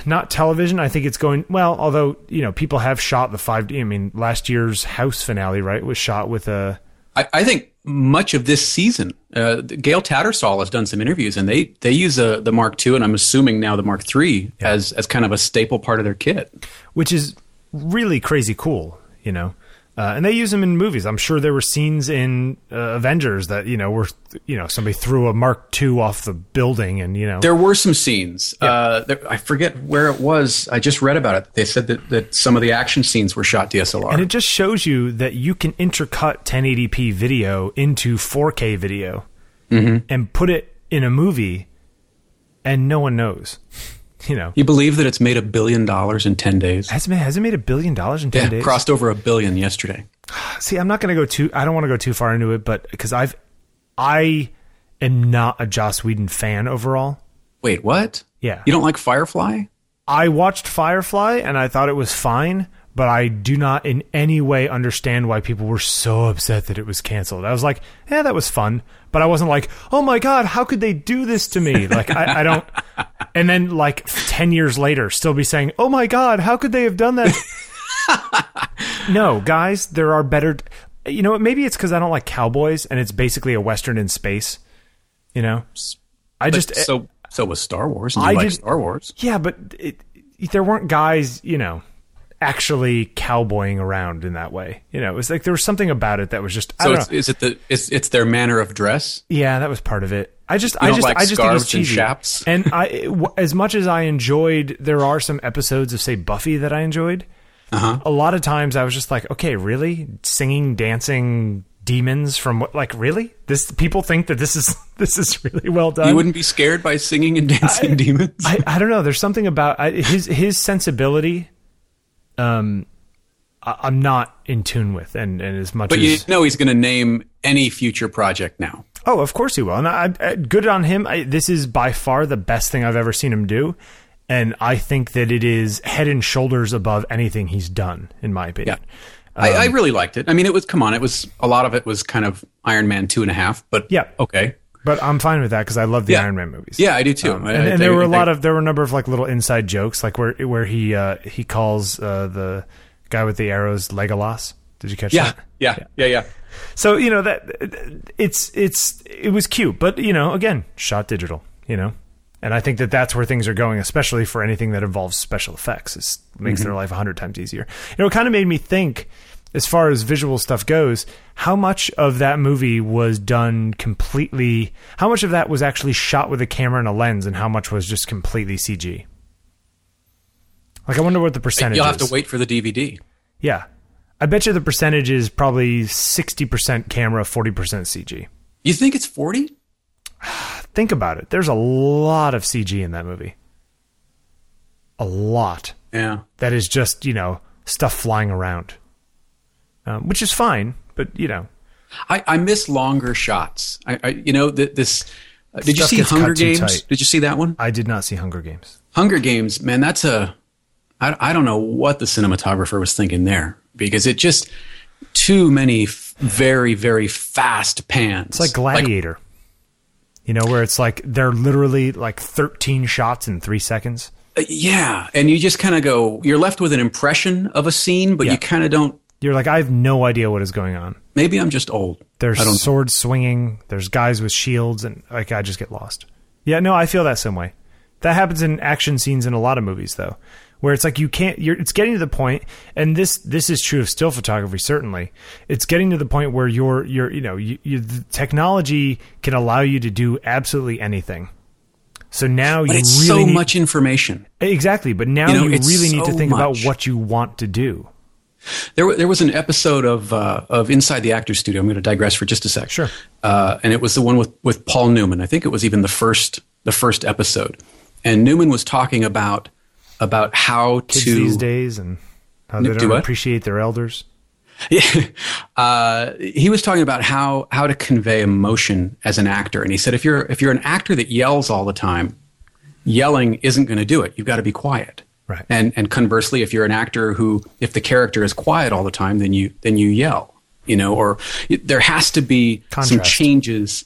Not television. I think it's going well, although, you know, people have shot the five D. I mean, last year's House finale, right, was shot with a... I, I think much of this season, uh, Gail Tattersall has done some interviews, and they, they use a, the Mark two, and I'm assuming now the Mark three, yeah. as, as kind of a staple part of their kit. Which is really crazy cool, you know. Uh, and they use them in movies. I'm sure there were scenes in uh, Avengers that, you know, were, you know, somebody threw a Mark two off the building and, you know. There were some scenes. Yeah. Uh, there, I forget where it was. I just read about it. They said that, that some of the action scenes were shot D S L R. And it just shows you that you can intercut ten eighty p video into four K video mm-hmm. and put it in a movie and no one knows. You know, you believe that it's made a billion dollars in ten days. Has it made, has it made a billion dollars in ten yeah, days? Crossed over a billion yesterday. See, I'm not going to go too. I don't want to go too far into it, but because I've, I am not a Joss Whedon fan overall. Wait, what? Yeah, you don't like Firefly? I watched Firefly and I thought it was fine, but I do not in any way understand why people were so upset that it was canceled. I was like, yeah, that was fun. But I wasn't like, oh my God, how could they do this to me? Like, I, I don't. And then like ten years later, still be saying, oh my God, how could they have done that? No, guys, there are better. You know, maybe it's because I don't like cowboys and it's basically a Western in space. You know, I but just. So so was Star Wars. And you I like did, Star Wars. Yeah, but it, there weren't guys, you know, actually cowboying around in that way. You know, it was like there was something about it that was just. I so don't it's, know. Is it the it's it's their manner of dress? Yeah, that was part of it. I just you I don't just like I just think it's cheesy. And, chaps? and I it, as much as I enjoyed, there are some episodes of say Buffy that I enjoyed. Uh-huh. A lot of times I was just like, okay, really? Singing, dancing, demons from what? Like, really? This people think that this is this is really well done. You wouldn't be scared by singing and dancing I, demons. I, I don't know. There's something about I, his his sensibility. Um, I, I'm not in tune with, and, and as much but as... But you know he's going to name any future project now. Oh, of course he will. And I, I, good on him. I, this is by far the best thing I've ever seen him do. And I think that it is head and shoulders above anything he's done, in my opinion. Yeah. Um, I, I really liked it. I mean, it was, come on, it was, a lot of it was kind of Iron Man two and a half, but yeah. Okay. But I'm fine with that because I love the yeah. Iron Man movies. Yeah, I do too. Um, and, and, and there were a lot of there were a number of like little inside jokes, like where where he uh, he calls uh, the guy with the arrows Legolas. Did you catch yeah, that? Yeah, yeah, yeah, yeah. So you know that it's it's it was cute, but you know, again, shot digital. You know, and I think that that's where things are going, especially for anything that involves special effects. It makes mm-hmm. their life a hundred times easier. You know, it kind of made me think. As far as visual stuff goes, how much of that movie was done completely... How much of that was actually shot with a camera and a lens, and how much was just completely C G? Like, I wonder what the percentage is. You'll have to wait for the D V D. Yeah. I bet you the percentage is probably sixty percent camera, forty percent C G. You think it's forty? Think about it. There's a lot of C G in that movie. A lot. Yeah. That is just, you know, stuff flying around. Um, which is fine, but you know, I, I miss longer shots. I, I you know th- this. Uh, did you see Hunger Games? Did you see that one? I did not see Hunger Games. Hunger Games, man, that's a. I, I don't know what the cinematographer was thinking there because it just too many f- very very fast pans. It's like Gladiator, like, you know, where it's like they're literally like thirteen shots in three seconds. Uh, yeah, and you just kind of go. You're left with an impression of a scene, but yeah. you kind of don't. You're like, I have no idea what is going on. Maybe I'm just old. There's swords swinging. There's guys with shields, and like I just get lost. Yeah, no, I feel that same way. That happens in action scenes in a lot of movies, though, where it's like you can't. You're, it's getting to the point, and this this is true of still photography. Certainly, it's getting to the point where your your you know you, you, the technology can allow you to do absolutely anything. So now but you it's really so need, much information. Exactly, but now you, know, you really so need to think much. About what you want to do. There, there was an episode of uh, of Inside the Actors Studio. I'm going to digress for just a sec. Sure. Uh, and it was the one with, with Paul Newman. I think it was even the first the first episode. And Newman was talking about about how kids to these days and how they do don't what? appreciate their elders. Yeah. Uh, he was talking about how how to convey emotion as an actor. And he said if you're if you're an actor that yells all the time, yelling isn't going to do it. You've got to be quiet. Right. And and conversely, if you're an actor who, if the character is quiet all the time, then you then you yell, you know, or it, there has to be contrast. Some changes,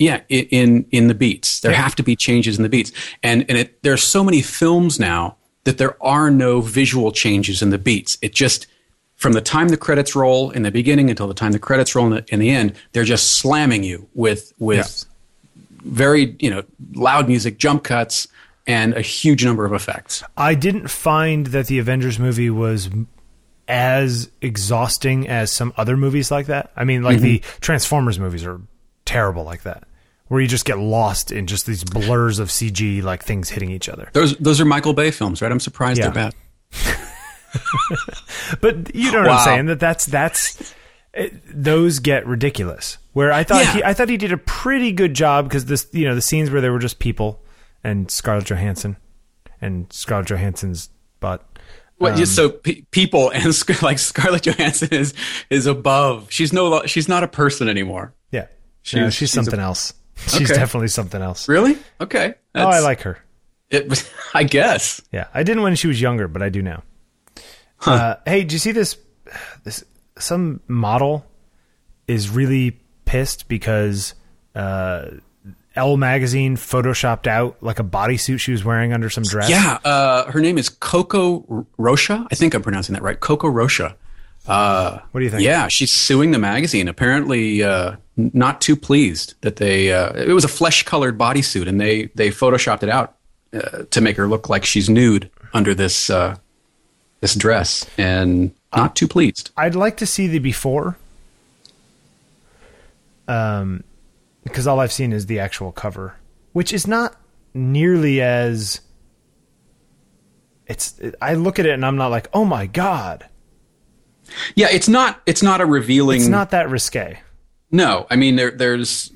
yeah, in in the beats. There yeah. have to be changes in the beats, and and it, there are so many films now that there are no visual changes in the beats. It just from the time the credits roll in the beginning until the time the credits roll in the, in the end, they're just slamming you with with yeah. very you know loud music, jump cuts. And a huge number of effects. I didn't find that the Avengers movie was as exhausting as some other movies like that. I mean, like mm-hmm. the Transformers movies are terrible like that, where you just get lost in just these blurs of C G, like things hitting each other. Those those are Michael Bay films, right? I'm surprised yeah. they're bad. But you know what wow. I'm saying? That that's that's it, those get ridiculous. Where I thought yeah. he, I thought he did a pretty good job because this, you know, the scenes where there were just people. And Scarlett Johansson, and Scarlett Johansson's butt. Well, um, so p- people and sc- like Scarlett Johansson is is above. She's no. She's not a person anymore. Yeah, she's, no, she's, she's something a, else. Okay. She's definitely something else. Really? Okay. That's, oh, I like her. It. I guess. Yeah, I didn't when she was younger, but I do now. Huh. Uh, hey, did you see this? This some model is really pissed because uh, Elle magazine photoshopped out like a bodysuit she was wearing under some dress. Yeah, uh, her name is Coco Rocha. I think I'm pronouncing that right. Coco Rocha. Uh, what do you think? Yeah, she's suing the magazine. Apparently, uh, not too pleased that they. Uh, it was a flesh-colored bodysuit, and they they photoshopped it out uh, to make her look like she's nude under this uh, this dress, and not too pleased. I'd like to see the before, um, because all I've seen is the actual cover, which is not nearly as. It's. It, I look at it and I'm not like, oh my god. Yeah, it's not it's not a revealing... It's not that risque. No, I mean, there, there's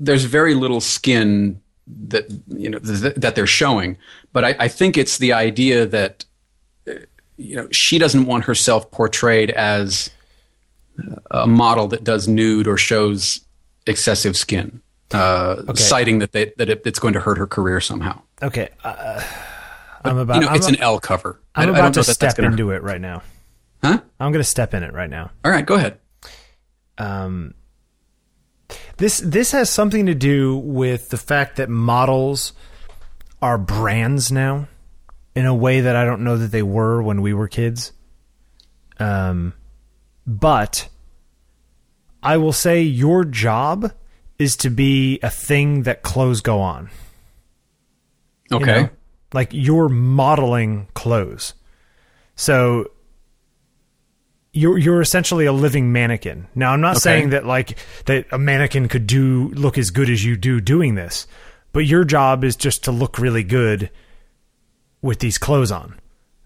there's very little skin that you know th- that they're showing, but I, I think it's the idea that you know she doesn't want herself portrayed as a model that does nude or shows excessive skin, uh, okay. citing that they, that it, it's going to hurt her career somehow. Okay, uh, I'm about. But, you know, I'm it's a, an L cover. I'm I, about I don't to know that step into hurt. It right now. Huh? I'm going to step in it right now. All right, go ahead. Um, this this has something to do with the fact that models are brands now in a way that I don't know that they were when we were kids. Um, but I will say your job is to be a thing that clothes go on. Okay. You know? Like you're modeling clothes. So... You're you're essentially a living mannequin. Now, I'm not okay. saying that like that a mannequin could do look as good as you do doing this, but your job is just to look really good with these clothes on.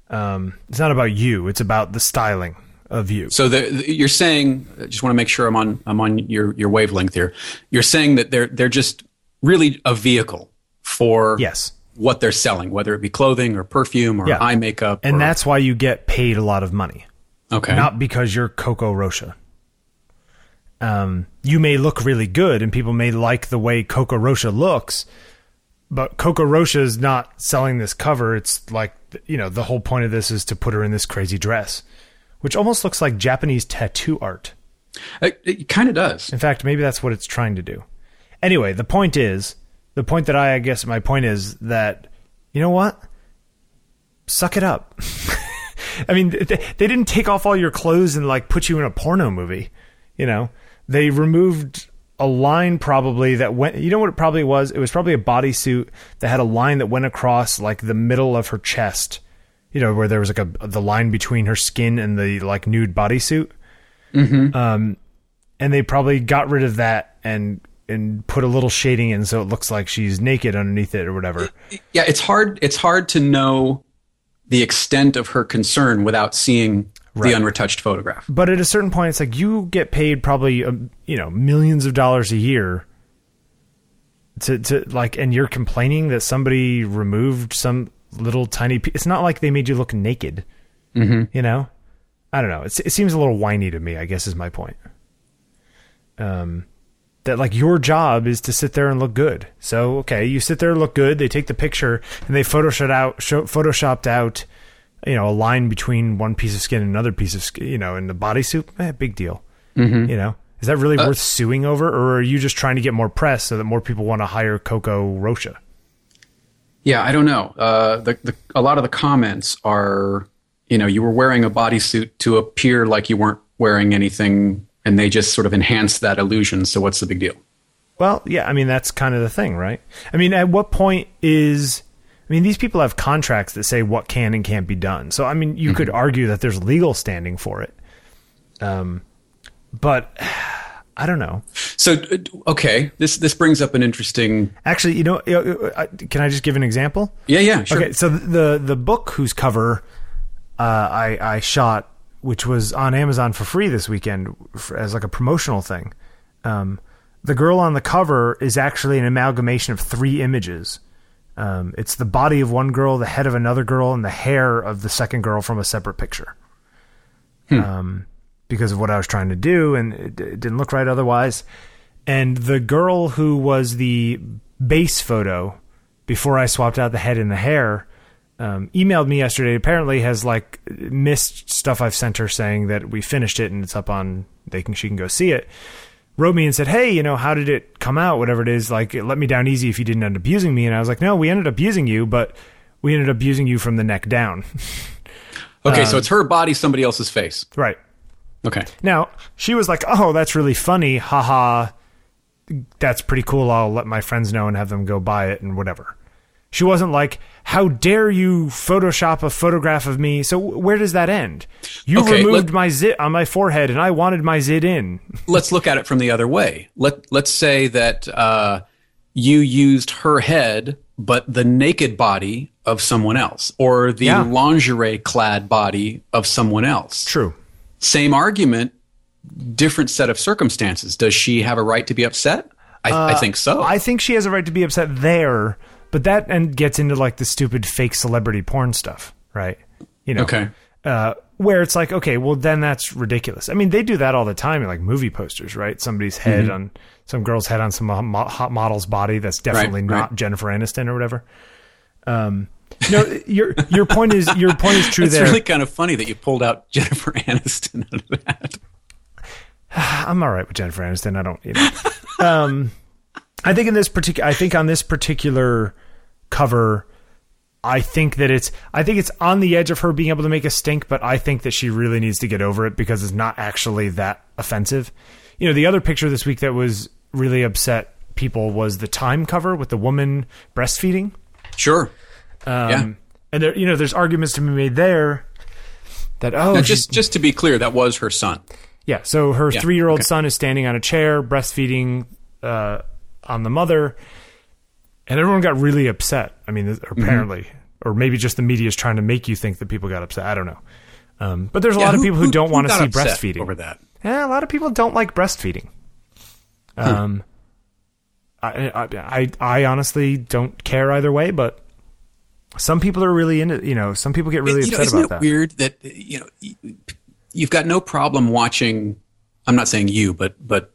Um, it's not about you; it's about the styling of you. So the, the, you're saying, I just want to make sure I'm on I'm on your, your wavelength here. You're saying that they're they're just really a vehicle for yes. what they're selling, whether it be clothing or perfume or yeah. eye makeup, and or, that's why you get paid a lot of money. Okay. Not because you're Coco Rocha. Um, you may look really good, and people may like the way Coco Rocha looks, but Coco Rocha is not selling this cover. It's like, you know, the whole point of this is to put her in this crazy dress, which almost looks like Japanese tattoo art. It, it kind of does. In fact, maybe that's what it's trying to do. Anyway, the point is, the point that I, I guess my point is that, you know what? Suck it up. I mean, they didn't take off all your clothes and, like, put you in a porno movie, you know? They removed a line probably that went... You know what it probably was? It was probably a bodysuit that had a line that went across, like, the middle of her chest, you know, where there was, like, a the line between her skin and the, like, nude bodysuit. Mm-hmm. Um, and they probably got rid of that and... and put a little shading in so it looks like she's naked underneath it or whatever. Yeah, it's hard. It's hard to know... the extent of her concern without seeing right. the unretouched photograph. But at a certain point, it's like you get paid probably, um, you know, millions of dollars a year to, to like, and you're complaining that somebody removed some little tiny piece. It's not like they made you look naked, mm-hmm. you know? I don't know. It's, it seems a little whiny to me, I guess is my point. Um, that like your job is to sit there and look good. So, okay, you sit there and look good. They take the picture and they photoshopped out, show, photoshopped out, you know, a line between one piece of skin and another piece of skin, you know, in the bodysuit. Eh, big deal. Mm-hmm. You know, is that really uh, worth suing over? Or are you just trying to get more press so that more people want to hire Coco Rocha? Yeah, I don't know. Uh, the, the a lot of the comments are, you know, you were wearing a bodysuit to appear like you weren't wearing anything. And they just sort of enhance that illusion. So what's the big deal? Well, yeah, I mean, that's kind of the thing, right? I mean, at what point is... I mean, these people have contracts that say what can and can't be done. So, I mean, you mm-hmm. could argue that there's legal standing for it. Um, but I don't know. So, okay, this this brings up an interesting... Actually, you know, can I just give an example? Yeah, yeah, sure. Okay, so the, the book whose cover uh, I, I shot... which was on Amazon for free this weekend as like a promotional thing. Um, the girl on the cover is actually an amalgamation of three images. Um, it's the body of one girl, the head of another girl, and the hair of the second girl from a separate picture. Hmm. Um, because of what I was trying to do, and it, it didn't look right otherwise. And the girl who was the base photo before I swapped out the head and the hair um, emailed me yesterday apparently has like missed stuff I've sent her saying that we finished it and it's up on, they can, she can go see it. Wrote me and said, hey, you know, how did it come out? Whatever it is, like, it let me down easy if you didn't end up using me. And I was like, no, we ended up using you, but we ended up using you from the neck down. Okay, um, so it's her body, somebody else's face. Right. Okay. Now, she was like, oh, that's really funny. Haha. That's pretty cool. I'll let my friends know and have them go buy it and whatever. She wasn't like, how dare you Photoshop a photograph of me? So where does that end? You okay, removed let, my zit on my forehead, and I wanted my zit in. Let's look at it from the other way. Let, let's say that uh, you used her head, but the naked body of someone else, or the yeah. lingerie-clad body of someone else. True. Same argument, different set of circumstances. Does she have a right to be upset? I, uh, I think so. I think she has a right to be upset there. But that and gets into like the stupid fake celebrity porn stuff, right? You know, okay. uh, where it's like, okay, well then that's ridiculous. I mean, they do that all the time in like movie posters, right? Somebody's head mm-hmm. on some girl's head on some hot model's body that's definitely right, not right. Jennifer Aniston or whatever. Um, no, your your point is your point is true. It's there. It's really kind of funny that you pulled out Jennifer Aniston out of that. I'm all right with Jennifer Aniston. I don't, you know. Um, I think in this particular, I think on this particular cover, I think that it's, I think it's on the edge of her being able to make a stink, but I think that she really needs to get over it because it's not actually that offensive. You know, the other picture this week that was really upset people was the Time cover with the woman breastfeeding. Sure. Um, yeah. And there, you know, there's arguments to be made there that, oh, now just, she, just to be clear, that was her son. Yeah. So her yeah, three-year-old okay. son is standing on a chair breastfeeding, uh, on the mother, and everyone got really upset. I mean, apparently, mm-hmm. or maybe just the media is trying to make you think that people got upset. I don't know. Um, but there's a yeah, lot who, of people who, who don't who want to see breastfeeding over that. Yeah. A lot of people don't like breastfeeding. Um, hmm. I, I, I, I honestly don't care either way, but some people are really into, you know, some people get really it, upset know, isn't about it that. Weird that, you know, you've got no problem watching. I'm not saying you, but, but,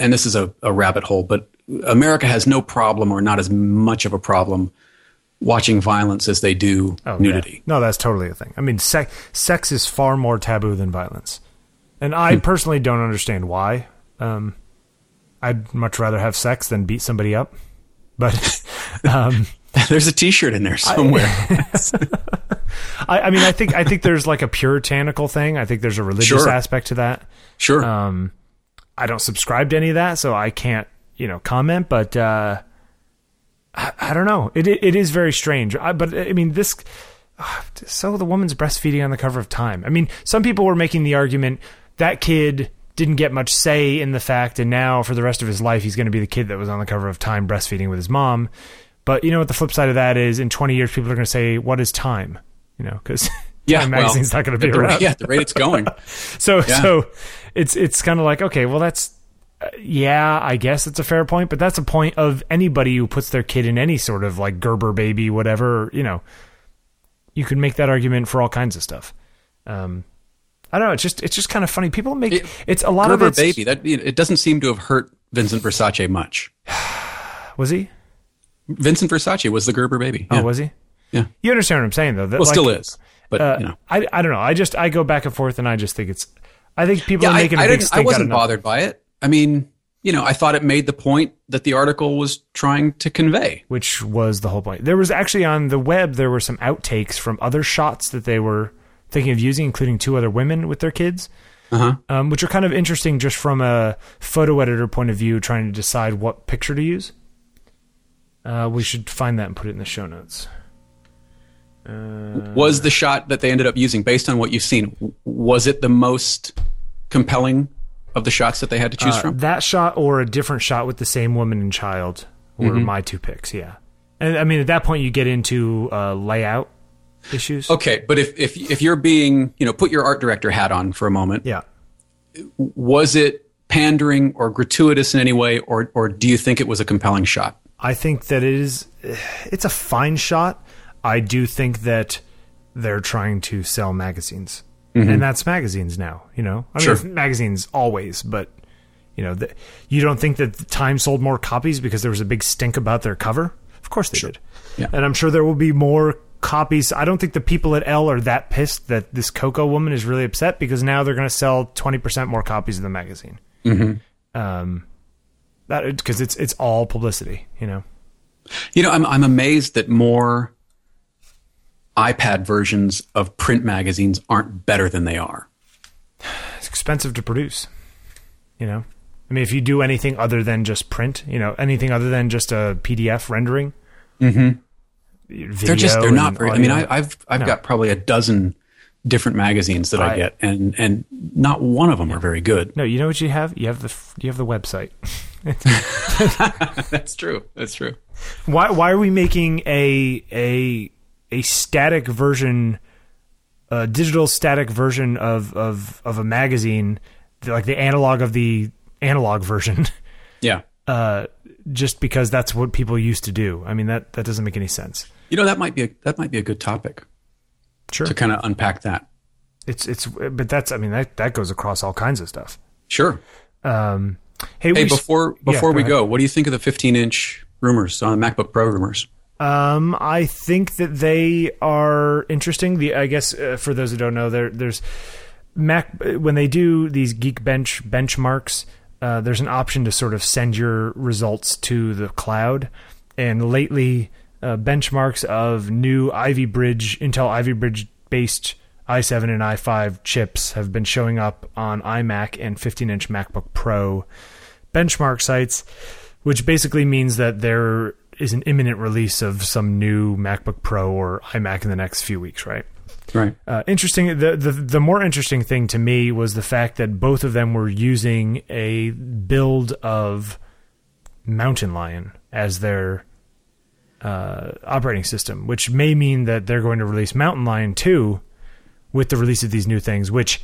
and this is a, a rabbit hole, but America has no problem or not as much of a problem watching violence as they do oh, nudity. Yeah. No, that's totally a thing. I mean, sex, sex is far more taboo than violence. And I hmm. personally don't understand why. Um, I'd much rather have sex than beat somebody up. But um, there's a T-shirt in there somewhere. I, I, I mean, I think I think there's like a puritanical thing. I think there's a religious sure. aspect to that. Sure. Um I don't subscribe to any of that, so I can't, you know, comment. But uh, I, I don't know. It it, it is very strange. I, but I mean, this. Uh, so the woman's breastfeeding on the cover of Time. I mean, some people were making the argument that kid didn't get much say in the fact, and now for the rest of his life, he's going to be the kid that was on the cover of Time breastfeeding with his mom. But you know what the flip side of that is? In twenty years, people are going to say, "What is Time?" You know, because. Yeah, Time magazine's well, not going to be around. Rate, yeah, the rate it's going. so, yeah. so it's it's kind of like, okay, well, that's uh, yeah, I guess it's a fair point, but that's a point of anybody who puts their kid in any sort of like Gerber baby, whatever. You know, you can make that argument for all kinds of stuff. Um, I don't know. It's just it's just kind of funny. People make it, it's a lot Gerber of it's, baby. That it doesn't seem to have hurt Vincent Versace much. Was he? Vincent Versace was the Gerber baby. Oh, yeah. Was he? Yeah. You understand what I'm saying, though. That, well, like, still is. But uh, you know, I I don't know. I just I go back and forth, and I just think it's. I think people yeah, are making I, I a big stink. I wasn't bothered by it. I mean, you know, I thought it made the point that the article was trying to convey, which was the whole point. There was actually on the web there were some outtakes from other shots that they were thinking of using, including two other women with their kids, uh-huh. um, which are kind of interesting just from a photo editor point of view, trying to decide what picture to use. Uh, we should find that and put it in the show notes. Uh, was the shot that they ended up using, based on what you've seen, was it the most compelling of the shots that they had to choose uh, from? That shot or a different shot with the same woman and child were mm-hmm. my two picks, yeah. And I mean, at that point, you get into uh, layout issues. Okay, but if, if if you're being, you know, put your art director hat on for a moment. Yeah. Was it pandering or gratuitous in any way, or or do you think it was a compelling shot? I think that it is, it's a fine shot. I do think that they're trying to sell magazines, mm-hmm. and that's magazines now, you know, I mean, sure. It's magazines always, but you know, the, you don't think that the Time sold more copies because there was a big stink about their cover. Of course they sure. did. Yeah. And I'm sure there will be more copies. I don't think the people at Elle are that pissed that this Coco woman is really upset, because now they're going to sell twenty percent more copies of the magazine. Mm-hmm. Um, that, 'cause it's, it's all publicity, you know? You know, I'm, I'm amazed that more iPad versions of print magazines aren't better than they are. It's expensive to produce, you know? I mean, if you do anything other than just print, you know, anything other than just a P D F rendering. Mm-hmm. They're just, they're not very, I mean, I, I've, I've no. got probably a dozen different magazines that I, I get, and, and not one of them yeah. are very good. No, you know what you have? You have the, you have the website. That's true. That's true. Why, why are we making a, a, a static version, a digital static version of, of, of a magazine, like the analog of the analog version? Yeah. Uh, just because that's what people used to do. I mean, that, that doesn't make any sense. You know, that might be a, that might be a good topic. Sure. To kind of unpack that. It's, it's, but that's, I mean, that, that goes across all kinds of stuff. Sure. Um, hey, hey we, before, before yeah, go we ahead. go, what do you think of the fifteen inch rumors on the MacBook Pro rumors? Um, I think that they are interesting. The, I guess uh, for those who don't know, there, there's Mac, when they do these Geekbench benchmarks, Uh, there's an option to sort of send your results to the cloud. And lately, uh, benchmarks of new Ivy Bridge, Intel Ivy Bridge-based i seven and i five chips have been showing up on iMac and fifteen inch MacBook Pro benchmark sites, which basically means that there is an imminent release of some new MacBook Pro or iMac in the next few weeks, right? Right. Uh, interesting. The, the the more interesting thing to me was the fact that both of them were using a build of Mountain Lion as their uh, operating system, which may mean that they're going to release Mountain Lion two with the release of these new things. Which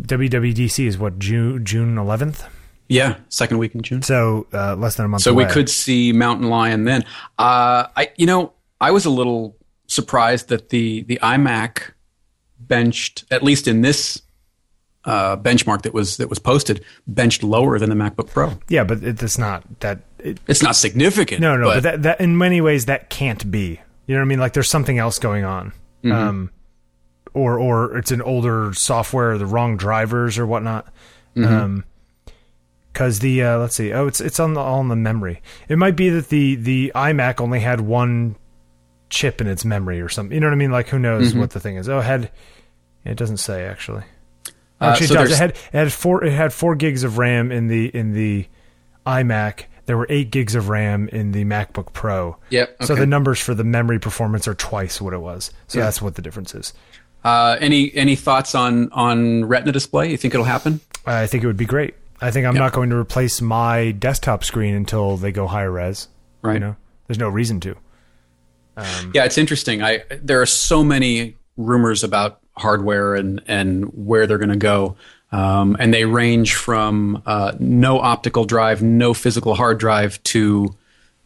W W D C is what, June June eleventh. Yeah, second week in June. So uh, less than a month. So away. We could see Mountain Lion then. Uh, I you know I was a little surprised that the the iMac benched, at least in this uh, benchmark that was that was posted, benched lower than the MacBook Pro. Yeah, but it, it's not that it, it's not significant. No, no, but, but that, that in many ways that can't be. You know what I mean? Like there's something else going on, mm-hmm. um, or or it's an older software, or the wrong drivers, or whatnot. Mm-hmm. Um, because the uh, let's see, oh, it's it's on the all in the memory. It might be that the the iMac only had one chip in its memory or something. You know what I mean? Like who knows mm-hmm. what the thing is. Oh, it had, it doesn't say actually. Actually, uh, so it does. It had, it had four, it had four gigs of RAM in the, in the iMac. There were eight gigs of RAM in the MacBook Pro. Yep. Okay. So the numbers for the memory performance are twice what it was. So yeah. That's what the difference is. Uh, any, any thoughts on, on Retina display? You think it'll happen? I think it would be great. I think I'm yep. not going to replace my desktop screen until they go higher res. Right. You know, there's no reason to. Um, yeah, it's interesting. I there are so many rumors about hardware and, and where they're going to go, um, and they range from uh, no optical drive, no physical hard drive, to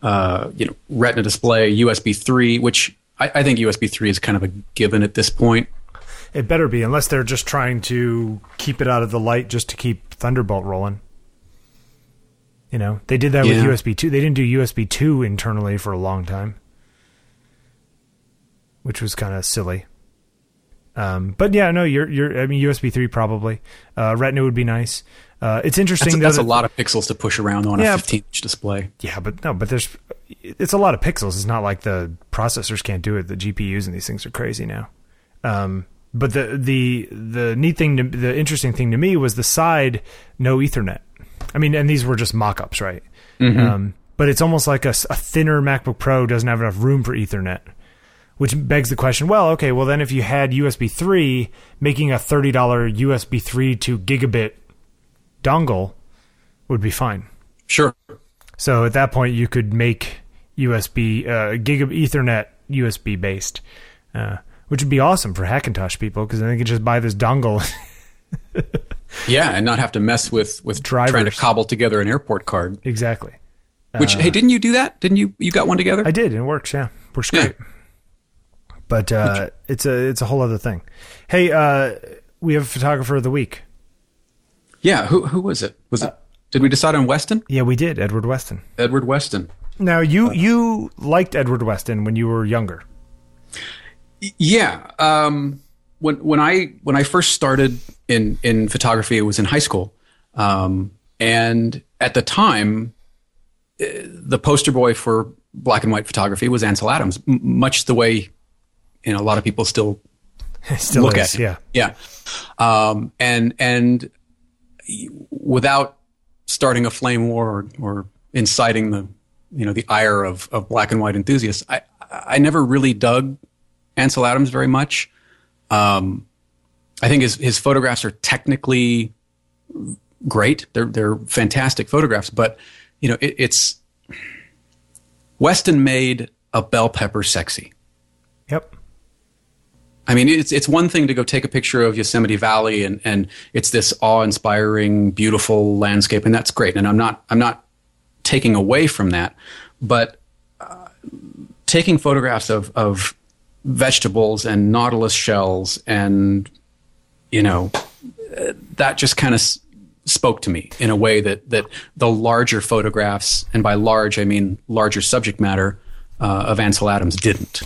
uh, you know Retina display, U S B three, which I, I think U S B three is kind of a given at this point. It better be, unless they're just trying to keep it out of the light just to keep Thunderbolt rolling. You know, they did that yeah. with U S B two. They didn't do U S B two internally for a long time, which was kind of silly. Um, but yeah, no, you're, you're, I mean, U S B three probably. Uh, Retina would be nice. Uh, it's interesting. That's, a, that's that, a lot of pixels to push around on yeah, a fifteen inch display. Yeah, but no, but there's, it's a lot of pixels. It's not like the processors can't do it. The G P Us and these things are crazy now. Um, but the, the, the neat thing, to, the interesting thing to me was the side, no Ethernet. I mean, and these were just mock-ups, right? Mm-hmm. Um, but it's almost like a, a thinner MacBook Pro doesn't have enough room for Ethernet. Which begs the question, well, okay, well then if you had U S B three, making a thirty dollar U S B three to gigabit dongle would be fine. Sure. So at that point, you could make U S B, uh, gigabit Ethernet U S B based, uh, which would be awesome for Hackintosh people because then they could just buy this dongle. Yeah, and not have to mess with, with drivers, trying to cobble together an airport card. Exactly. Which, uh, hey, didn't you do that? Didn't you? You got one together? I did. It works, yeah. Works great. Yeah. But uh, it's a it's a whole other thing. Hey, uh, we have a photographer of the week. Yeah, who who was it? Was uh, it? Did we decide on Weston? Yeah, we did. Edward Weston. Edward Weston. Now you you liked Edward Weston when you were younger. Yeah. Um, when when I when I first started in in photography, it was in high school, um, and at the time, the poster boy for black and white photography was Ansel Adams, m- much the way you know a lot of people still still look is, at him. Yeah, yeah, um, and and without starting a flame war or, or inciting the you know the ire of of black and white enthusiasts, I I never really dug Ansel Adams very much. Um, I think his his photographs are technically great; they're they're fantastic photographs. But you know, it, it's Weston made a bell pepper sexy. Yep. I mean, it's it's one thing to go take a picture of Yosemite Valley, and and it's this awe-inspiring, beautiful landscape, and that's great. And I'm not I'm not taking away from that, but uh, taking photographs of of vegetables and nautilus shells and you know that just kind of s- spoke to me in a way that that the larger photographs, and by large I mean larger subject matter uh, of Ansel Adams didn't.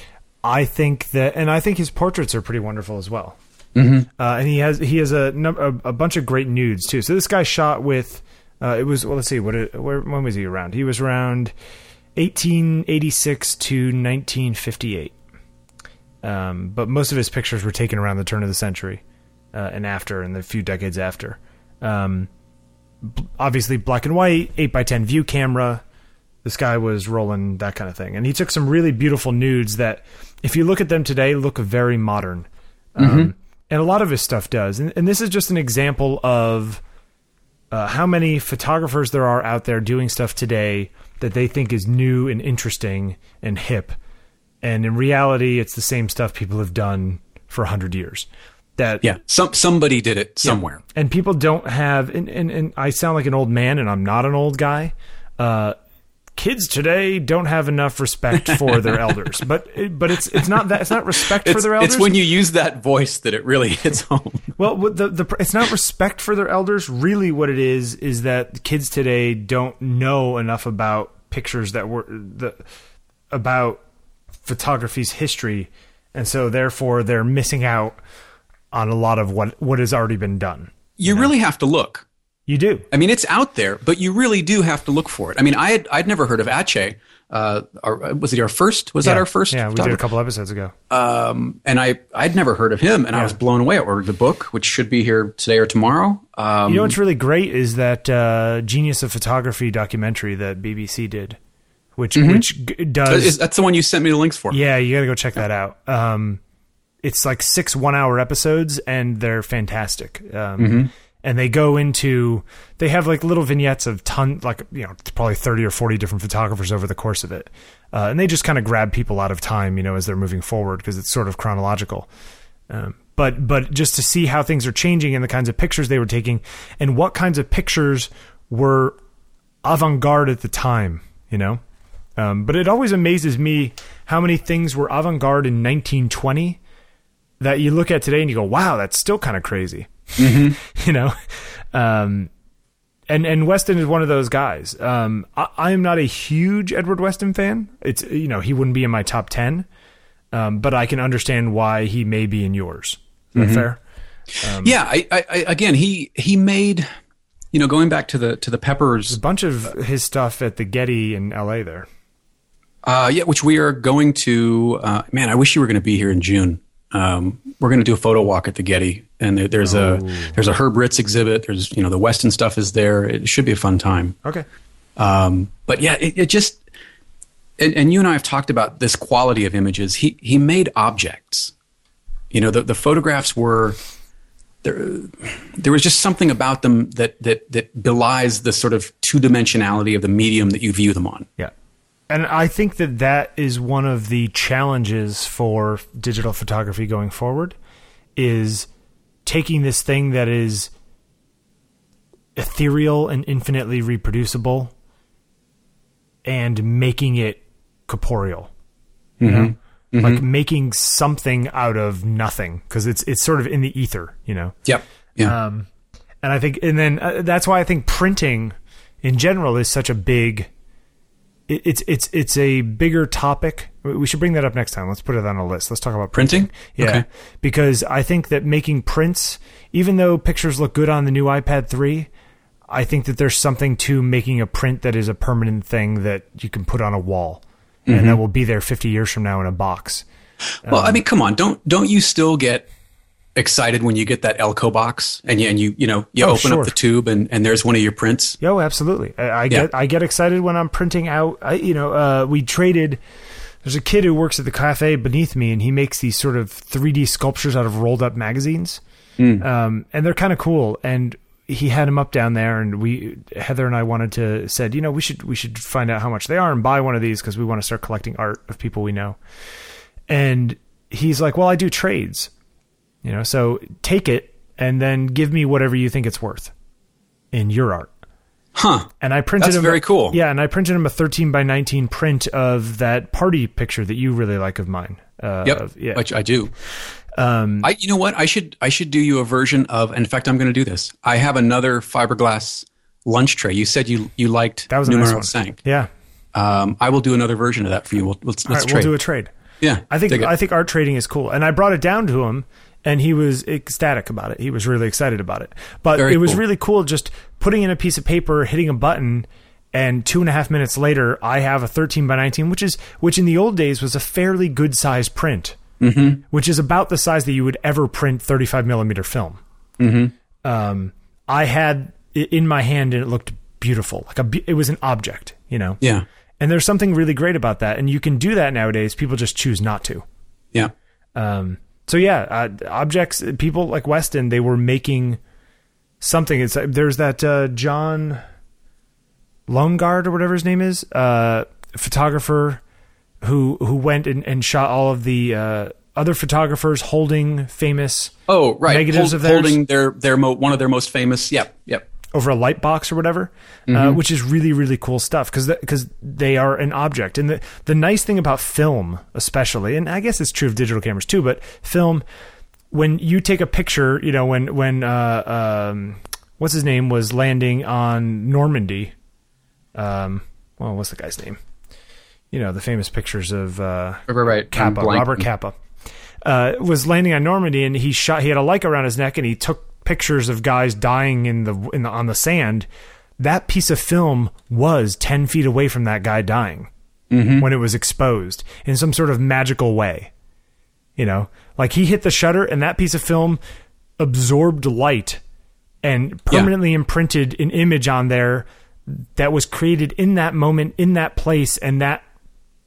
I think that, and I think his portraits are pretty wonderful as well. Mm-hmm. Uh, and he has he has a, a a bunch of great nudes too. So this guy shot with uh, it was well let's see what it, where, when was he around? He was around eighteen eighty-six to nineteen fifty-eight. Um, but most of his pictures were taken around the turn of the century uh, and after, and the few decades after. Um, b- obviously, black and white, eight by ten view camera. This guy was rolling that kind of thing. And he took some really beautiful nudes that, if you look at them today, look very modern. Um, mm-hmm. And a lot of his stuff does. And, and this is just an example of uh, how many photographers there are out there doing stuff today that they think is new and interesting and hip. And in reality, it's the same stuff people have done for a hundred years. That yeah, some somebody did it somewhere, yeah. And people don't have. And, and and I sound like an old man, and I'm not an old guy. Uh, kids today don't have enough respect for their elders, but but it's it's not that it's not respect it's, for their elders. It's when you use that voice that it really hits home. Well, the the it's not respect for their elders. Really, what it is is that kids today don't know enough about pictures that were the about. photography's history, and so therefore they're missing out on a lot of what what has already been done. You, you know? Really have to look. You do. I mean, it's out there, but you really do have to look for it. I mean, I had I'd never heard of Ache. Uh, our, was it our first? Was yeah. that our first? Yeah, we did a couple episodes ago. Um, and I I'd never heard of him, and yeah. I was blown away. I ordered the book, which should be here today or tomorrow. Um, you know what's really great is that uh, Genius of Photography documentary that B B C did. Which mm-hmm. which does... That's the one you sent me the links for. Yeah, you got to go check that out. Um, it's like six one-hour episodes, and they're fantastic. Um, mm-hmm. And they go into... They have like little vignettes of ton, like, you know, probably thirty or forty different photographers over the course of it. Uh, and they just kind of grab people out of time, you know, as they're moving forward, because it's sort of chronological. Um, but but just to see how things are changing and the kinds of pictures they were taking, and what kinds of pictures were avant-garde at the time, you know? Um, but it always amazes me how many things were avant-garde in nineteen twenty that you look at today and you go, wow, that's still kind of crazy, mm-hmm. you know? Um, and, and Weston is one of those guys. Um, I, I am not a huge Edward Weston fan. It's, you know, he wouldn't be in my top ten, um, but I can understand why he may be in yours. Is mm-hmm. that fair? Um, yeah. I, I, again, he, he made, you know, going back to the, to the Peppers, a bunch of his stuff at the Getty in L A there. Uh, yeah, which we are going to, uh, man, I wish you were going to be here in June. Um, we're going to do a photo walk at the Getty, and there, there's oh. a, there's a Herb Ritz exhibit. There's, you know, the Weston stuff is there. It should be a fun time. Okay. Um, but yeah, it, it just, and, and you and I have talked about this quality of images. He, he made objects, you know, the, the photographs were there. There was just something about them that, that, that belies the sort of two dimensionality of the medium that you view them on. Yeah. And I think that that is one of the challenges for digital photography going forward, is taking this thing that is ethereal and infinitely reproducible and making it corporeal, you mm-hmm. know, mm-hmm. like making something out of nothing, because it's it's sort of in the ether, you know. Yep. Yeah. Um, and I think, and then uh, that's why I think printing in general is such a big. it, it's it's it's a bigger topic. We should bring that up next time. Let's put it on a list. Let's talk about printing. printing. Yeah, okay. Because I think that making prints, even though pictures look good on the new iPad three, I think that there's something to making a print that is a permanent thing that you can put on a wall, mm-hmm. and that will be there fifty years from now in a box. Well, um, I mean, come on, don't don't you still get excited when you get that Elco box and you and you you know you oh, open sure. up the tube and, and there's one of your prints? Yo, absolutely. I, I yeah. get I get excited when I'm printing out. I, you know, uh, we traded. There's a kid who works at the cafe beneath me, and he makes these sort of three D sculptures out of rolled up magazines, mm. um, and they're kind of cool. And he had them up down there, and we, Heather and I wanted to said, you know, we should we should find out how much they are and buy one of these because we want to start collecting art of people we know. And he's like, well, I do trades, you know, so take it and then give me whatever you think it's worth in your art. Huh. And I printed That's him. That's very cool. Yeah. And I printed him a thirteen by nineteen print of that party picture that you really like of mine. Uh, yep. Of, yeah. Which I do. Um, I, you know what? I should, I should do you a version of, and in fact, I'm going to do this. I have another fiberglass lunch tray. You said you, you liked that was a nice one. Sank. Yeah. Um, I will do another version of that for you. We'll, let's, let's right, trade. We'll do a trade. Yeah, I think I think art trading is cool, and I brought it down to him, and he was ecstatic about it. He was really excited about it, but Very it was cool. really cool just putting in a piece of paper, hitting a button, and two and a half minutes later, I have a thirteen by nineteen, which is which in the old days was a fairly good size print, mm-hmm. which is about the size that you would ever print thirty-five millimeter film. Mm-hmm. Um, I had it in my hand, and it looked beautiful. Like a, it was an object, you know. Yeah. And there's something really great about that. And you can do that nowadays. People just choose not to. Yeah. Um, so, yeah, uh, objects, people like Weston, they were making something. It's uh, there's that uh, John Longard or whatever his name is, uh, photographer who who went and, and shot all of the uh, other photographers holding famous oh, right. negatives Hold, of theirs. Holding their, their mo- one of their most famous. Yep, yep. over a light box or whatever, mm-hmm. uh, which is really, really cool stuff because because the, they are an object. And the, the nice thing about film especially, and I guess it's true of digital cameras too, but film, when you take a picture, you know, when, when uh, um, what's his name was landing on Normandy. Um, well, what's the guy's name? You know, the famous pictures of uh, right, right. Capa, Robert Capa, uh, was landing on Normandy, and he shot, he had a Leica around his neck, and he took pictures of guys dying in the, in the on the sand. That piece of film was ten feet away from that guy dying mm-hmm. when it was exposed in some sort of magical way, you know, like he hit the shutter and that piece of film absorbed light and permanently yeah. imprinted an image on there that was created in that moment, in that place. And that,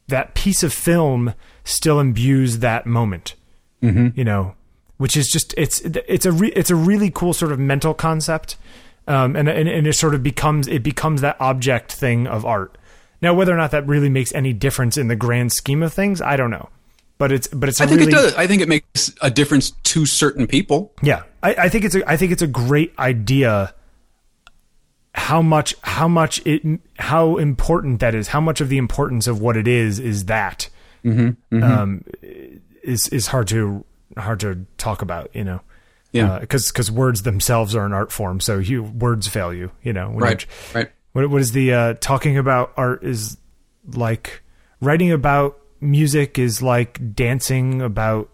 that piece of film still imbues that moment, mm-hmm. you know, which is just, it's, it's a, re, it's a really cool sort of mental concept. Um, and, and, and it sort of becomes, it becomes that object thing of art. Now, whether or not that really makes any difference in the grand scheme of things, I don't know, but it's, but it's, I think really, it does. I think it makes a difference to certain people. Yeah. I, I think it's a, I think it's a great idea. How much, how much it, how important that is, how much of the importance of what it is, is that, mm-hmm, mm-hmm. um, is, is hard to, hard to talk about, you know, yeah, because uh, because words themselves are an art form, so you words fail you, you know, when right, right. What what is the uh, talking about art is like writing about music is like dancing about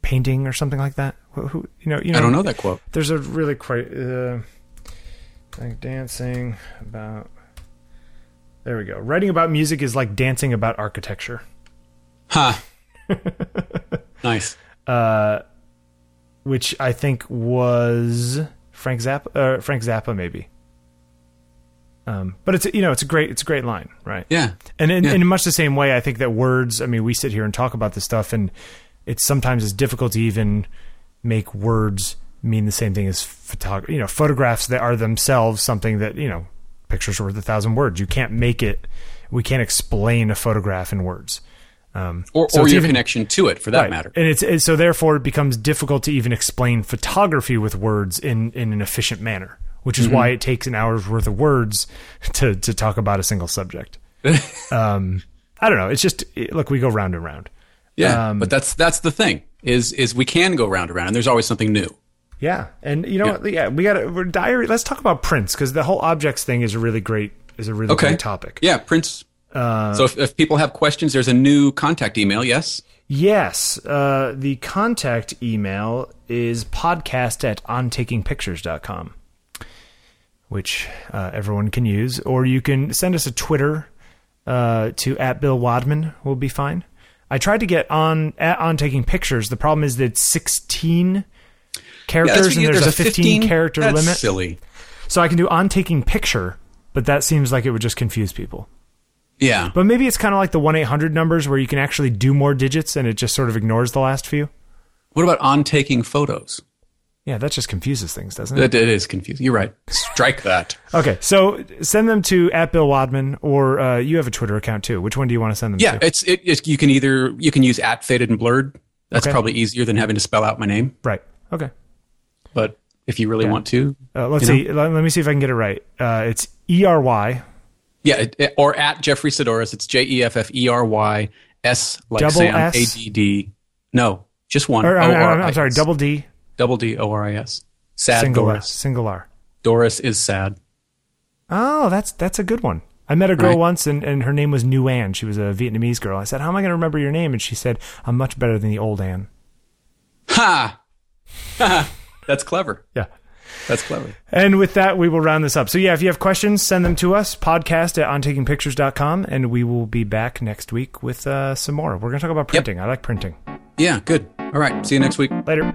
painting or something like that. Who, who you know, you know, I don't know that quote. There's a really quite uh, like dancing about. There we go. Writing about music is like dancing about architecture. Ha. Huh. Nice. Uh, which I think was Frank Zappa, uh, Frank Zappa maybe. Um, but it's, you know, it's a great, it's a great line, right? Yeah. And in, yeah. in much the same way, I think that words, I mean, we sit here and talk about this stuff, and it's sometimes it's difficult to even make words mean the same thing as photography, you know, photographs that are themselves something that, you know, pictures are worth a thousand words. You can't make it. We can't explain a photograph in words. Um, or so or your even, connection to it, for that right. matter. And it's, it's so therefore it becomes difficult to even explain photography with words in, in an efficient manner, which is mm-hmm. why it takes an hour's worth of words to, to talk about a single subject. um, I don't know. It's just, it, look, we go round and round. Yeah, um, but that's that's the thing is is we can go round and round, and there's always something new. Yeah, and you know, yeah, yeah we got to diary. Let's talk about prints, because the whole objects thing is a really great is a really okay. great topic. Yeah, prints. Uh, so if, if people have questions, there's a new contact email, yes? Yes. Uh, the contact email is podcast at ontakingpictures dot com, which uh, everyone can use. Or you can send us a Twitter uh, to at Bill Wadman. We'll be fine. I tried to get on at on taking pictures. The problem is that it's sixteen characters yeah, and there's, there's a fifteen, fifteen character that's limit. That's silly. So I can do on taking picture, but that seems like it would just confuse people. Yeah. But maybe it's kind of like the one eight hundred numbers where you can actually do more digits and it just sort of ignores the last few. What about on taking photos? Yeah, that just confuses things, doesn't it? It is confusing. You're right. Strike that. Okay, so send them to at Bill Wadman, or uh, you have a Twitter account too. Which one do you want to send them yeah, to? Yeah, it's, it, it's you can either you can use at Faded and Blurred. That's okay. Probably easier than having to spell out my name. Right. Okay. But if you really yeah. want to, uh, let's see. Know? Let me see if I can get it right. Uh, it's E R Y. Yeah, it, it, or at Jeffrey Sidoris. It's J E F F E R Y S like double Sam S? A D D. No, just one. Or, I'm sorry, double D. Double D O R I S. Sad single Doris. R, single R. Doris is sad. Oh, that's that's a good one. I met a girl right. once, and, and her name was New Ann. She was a Vietnamese girl. I said, "How am I going to remember your name?" And she said, "I'm much better than the old Ann." Ha! That's clever. Yeah. That's clever. And with that, we will round this up. So yeah, if you have questions, send them to us, podcast at ontakingpictures dot com, and we will be back next week with uh, some more. We're going to talk about printing. Yep. I like printing. Yeah, good. All right. See you next week. Later.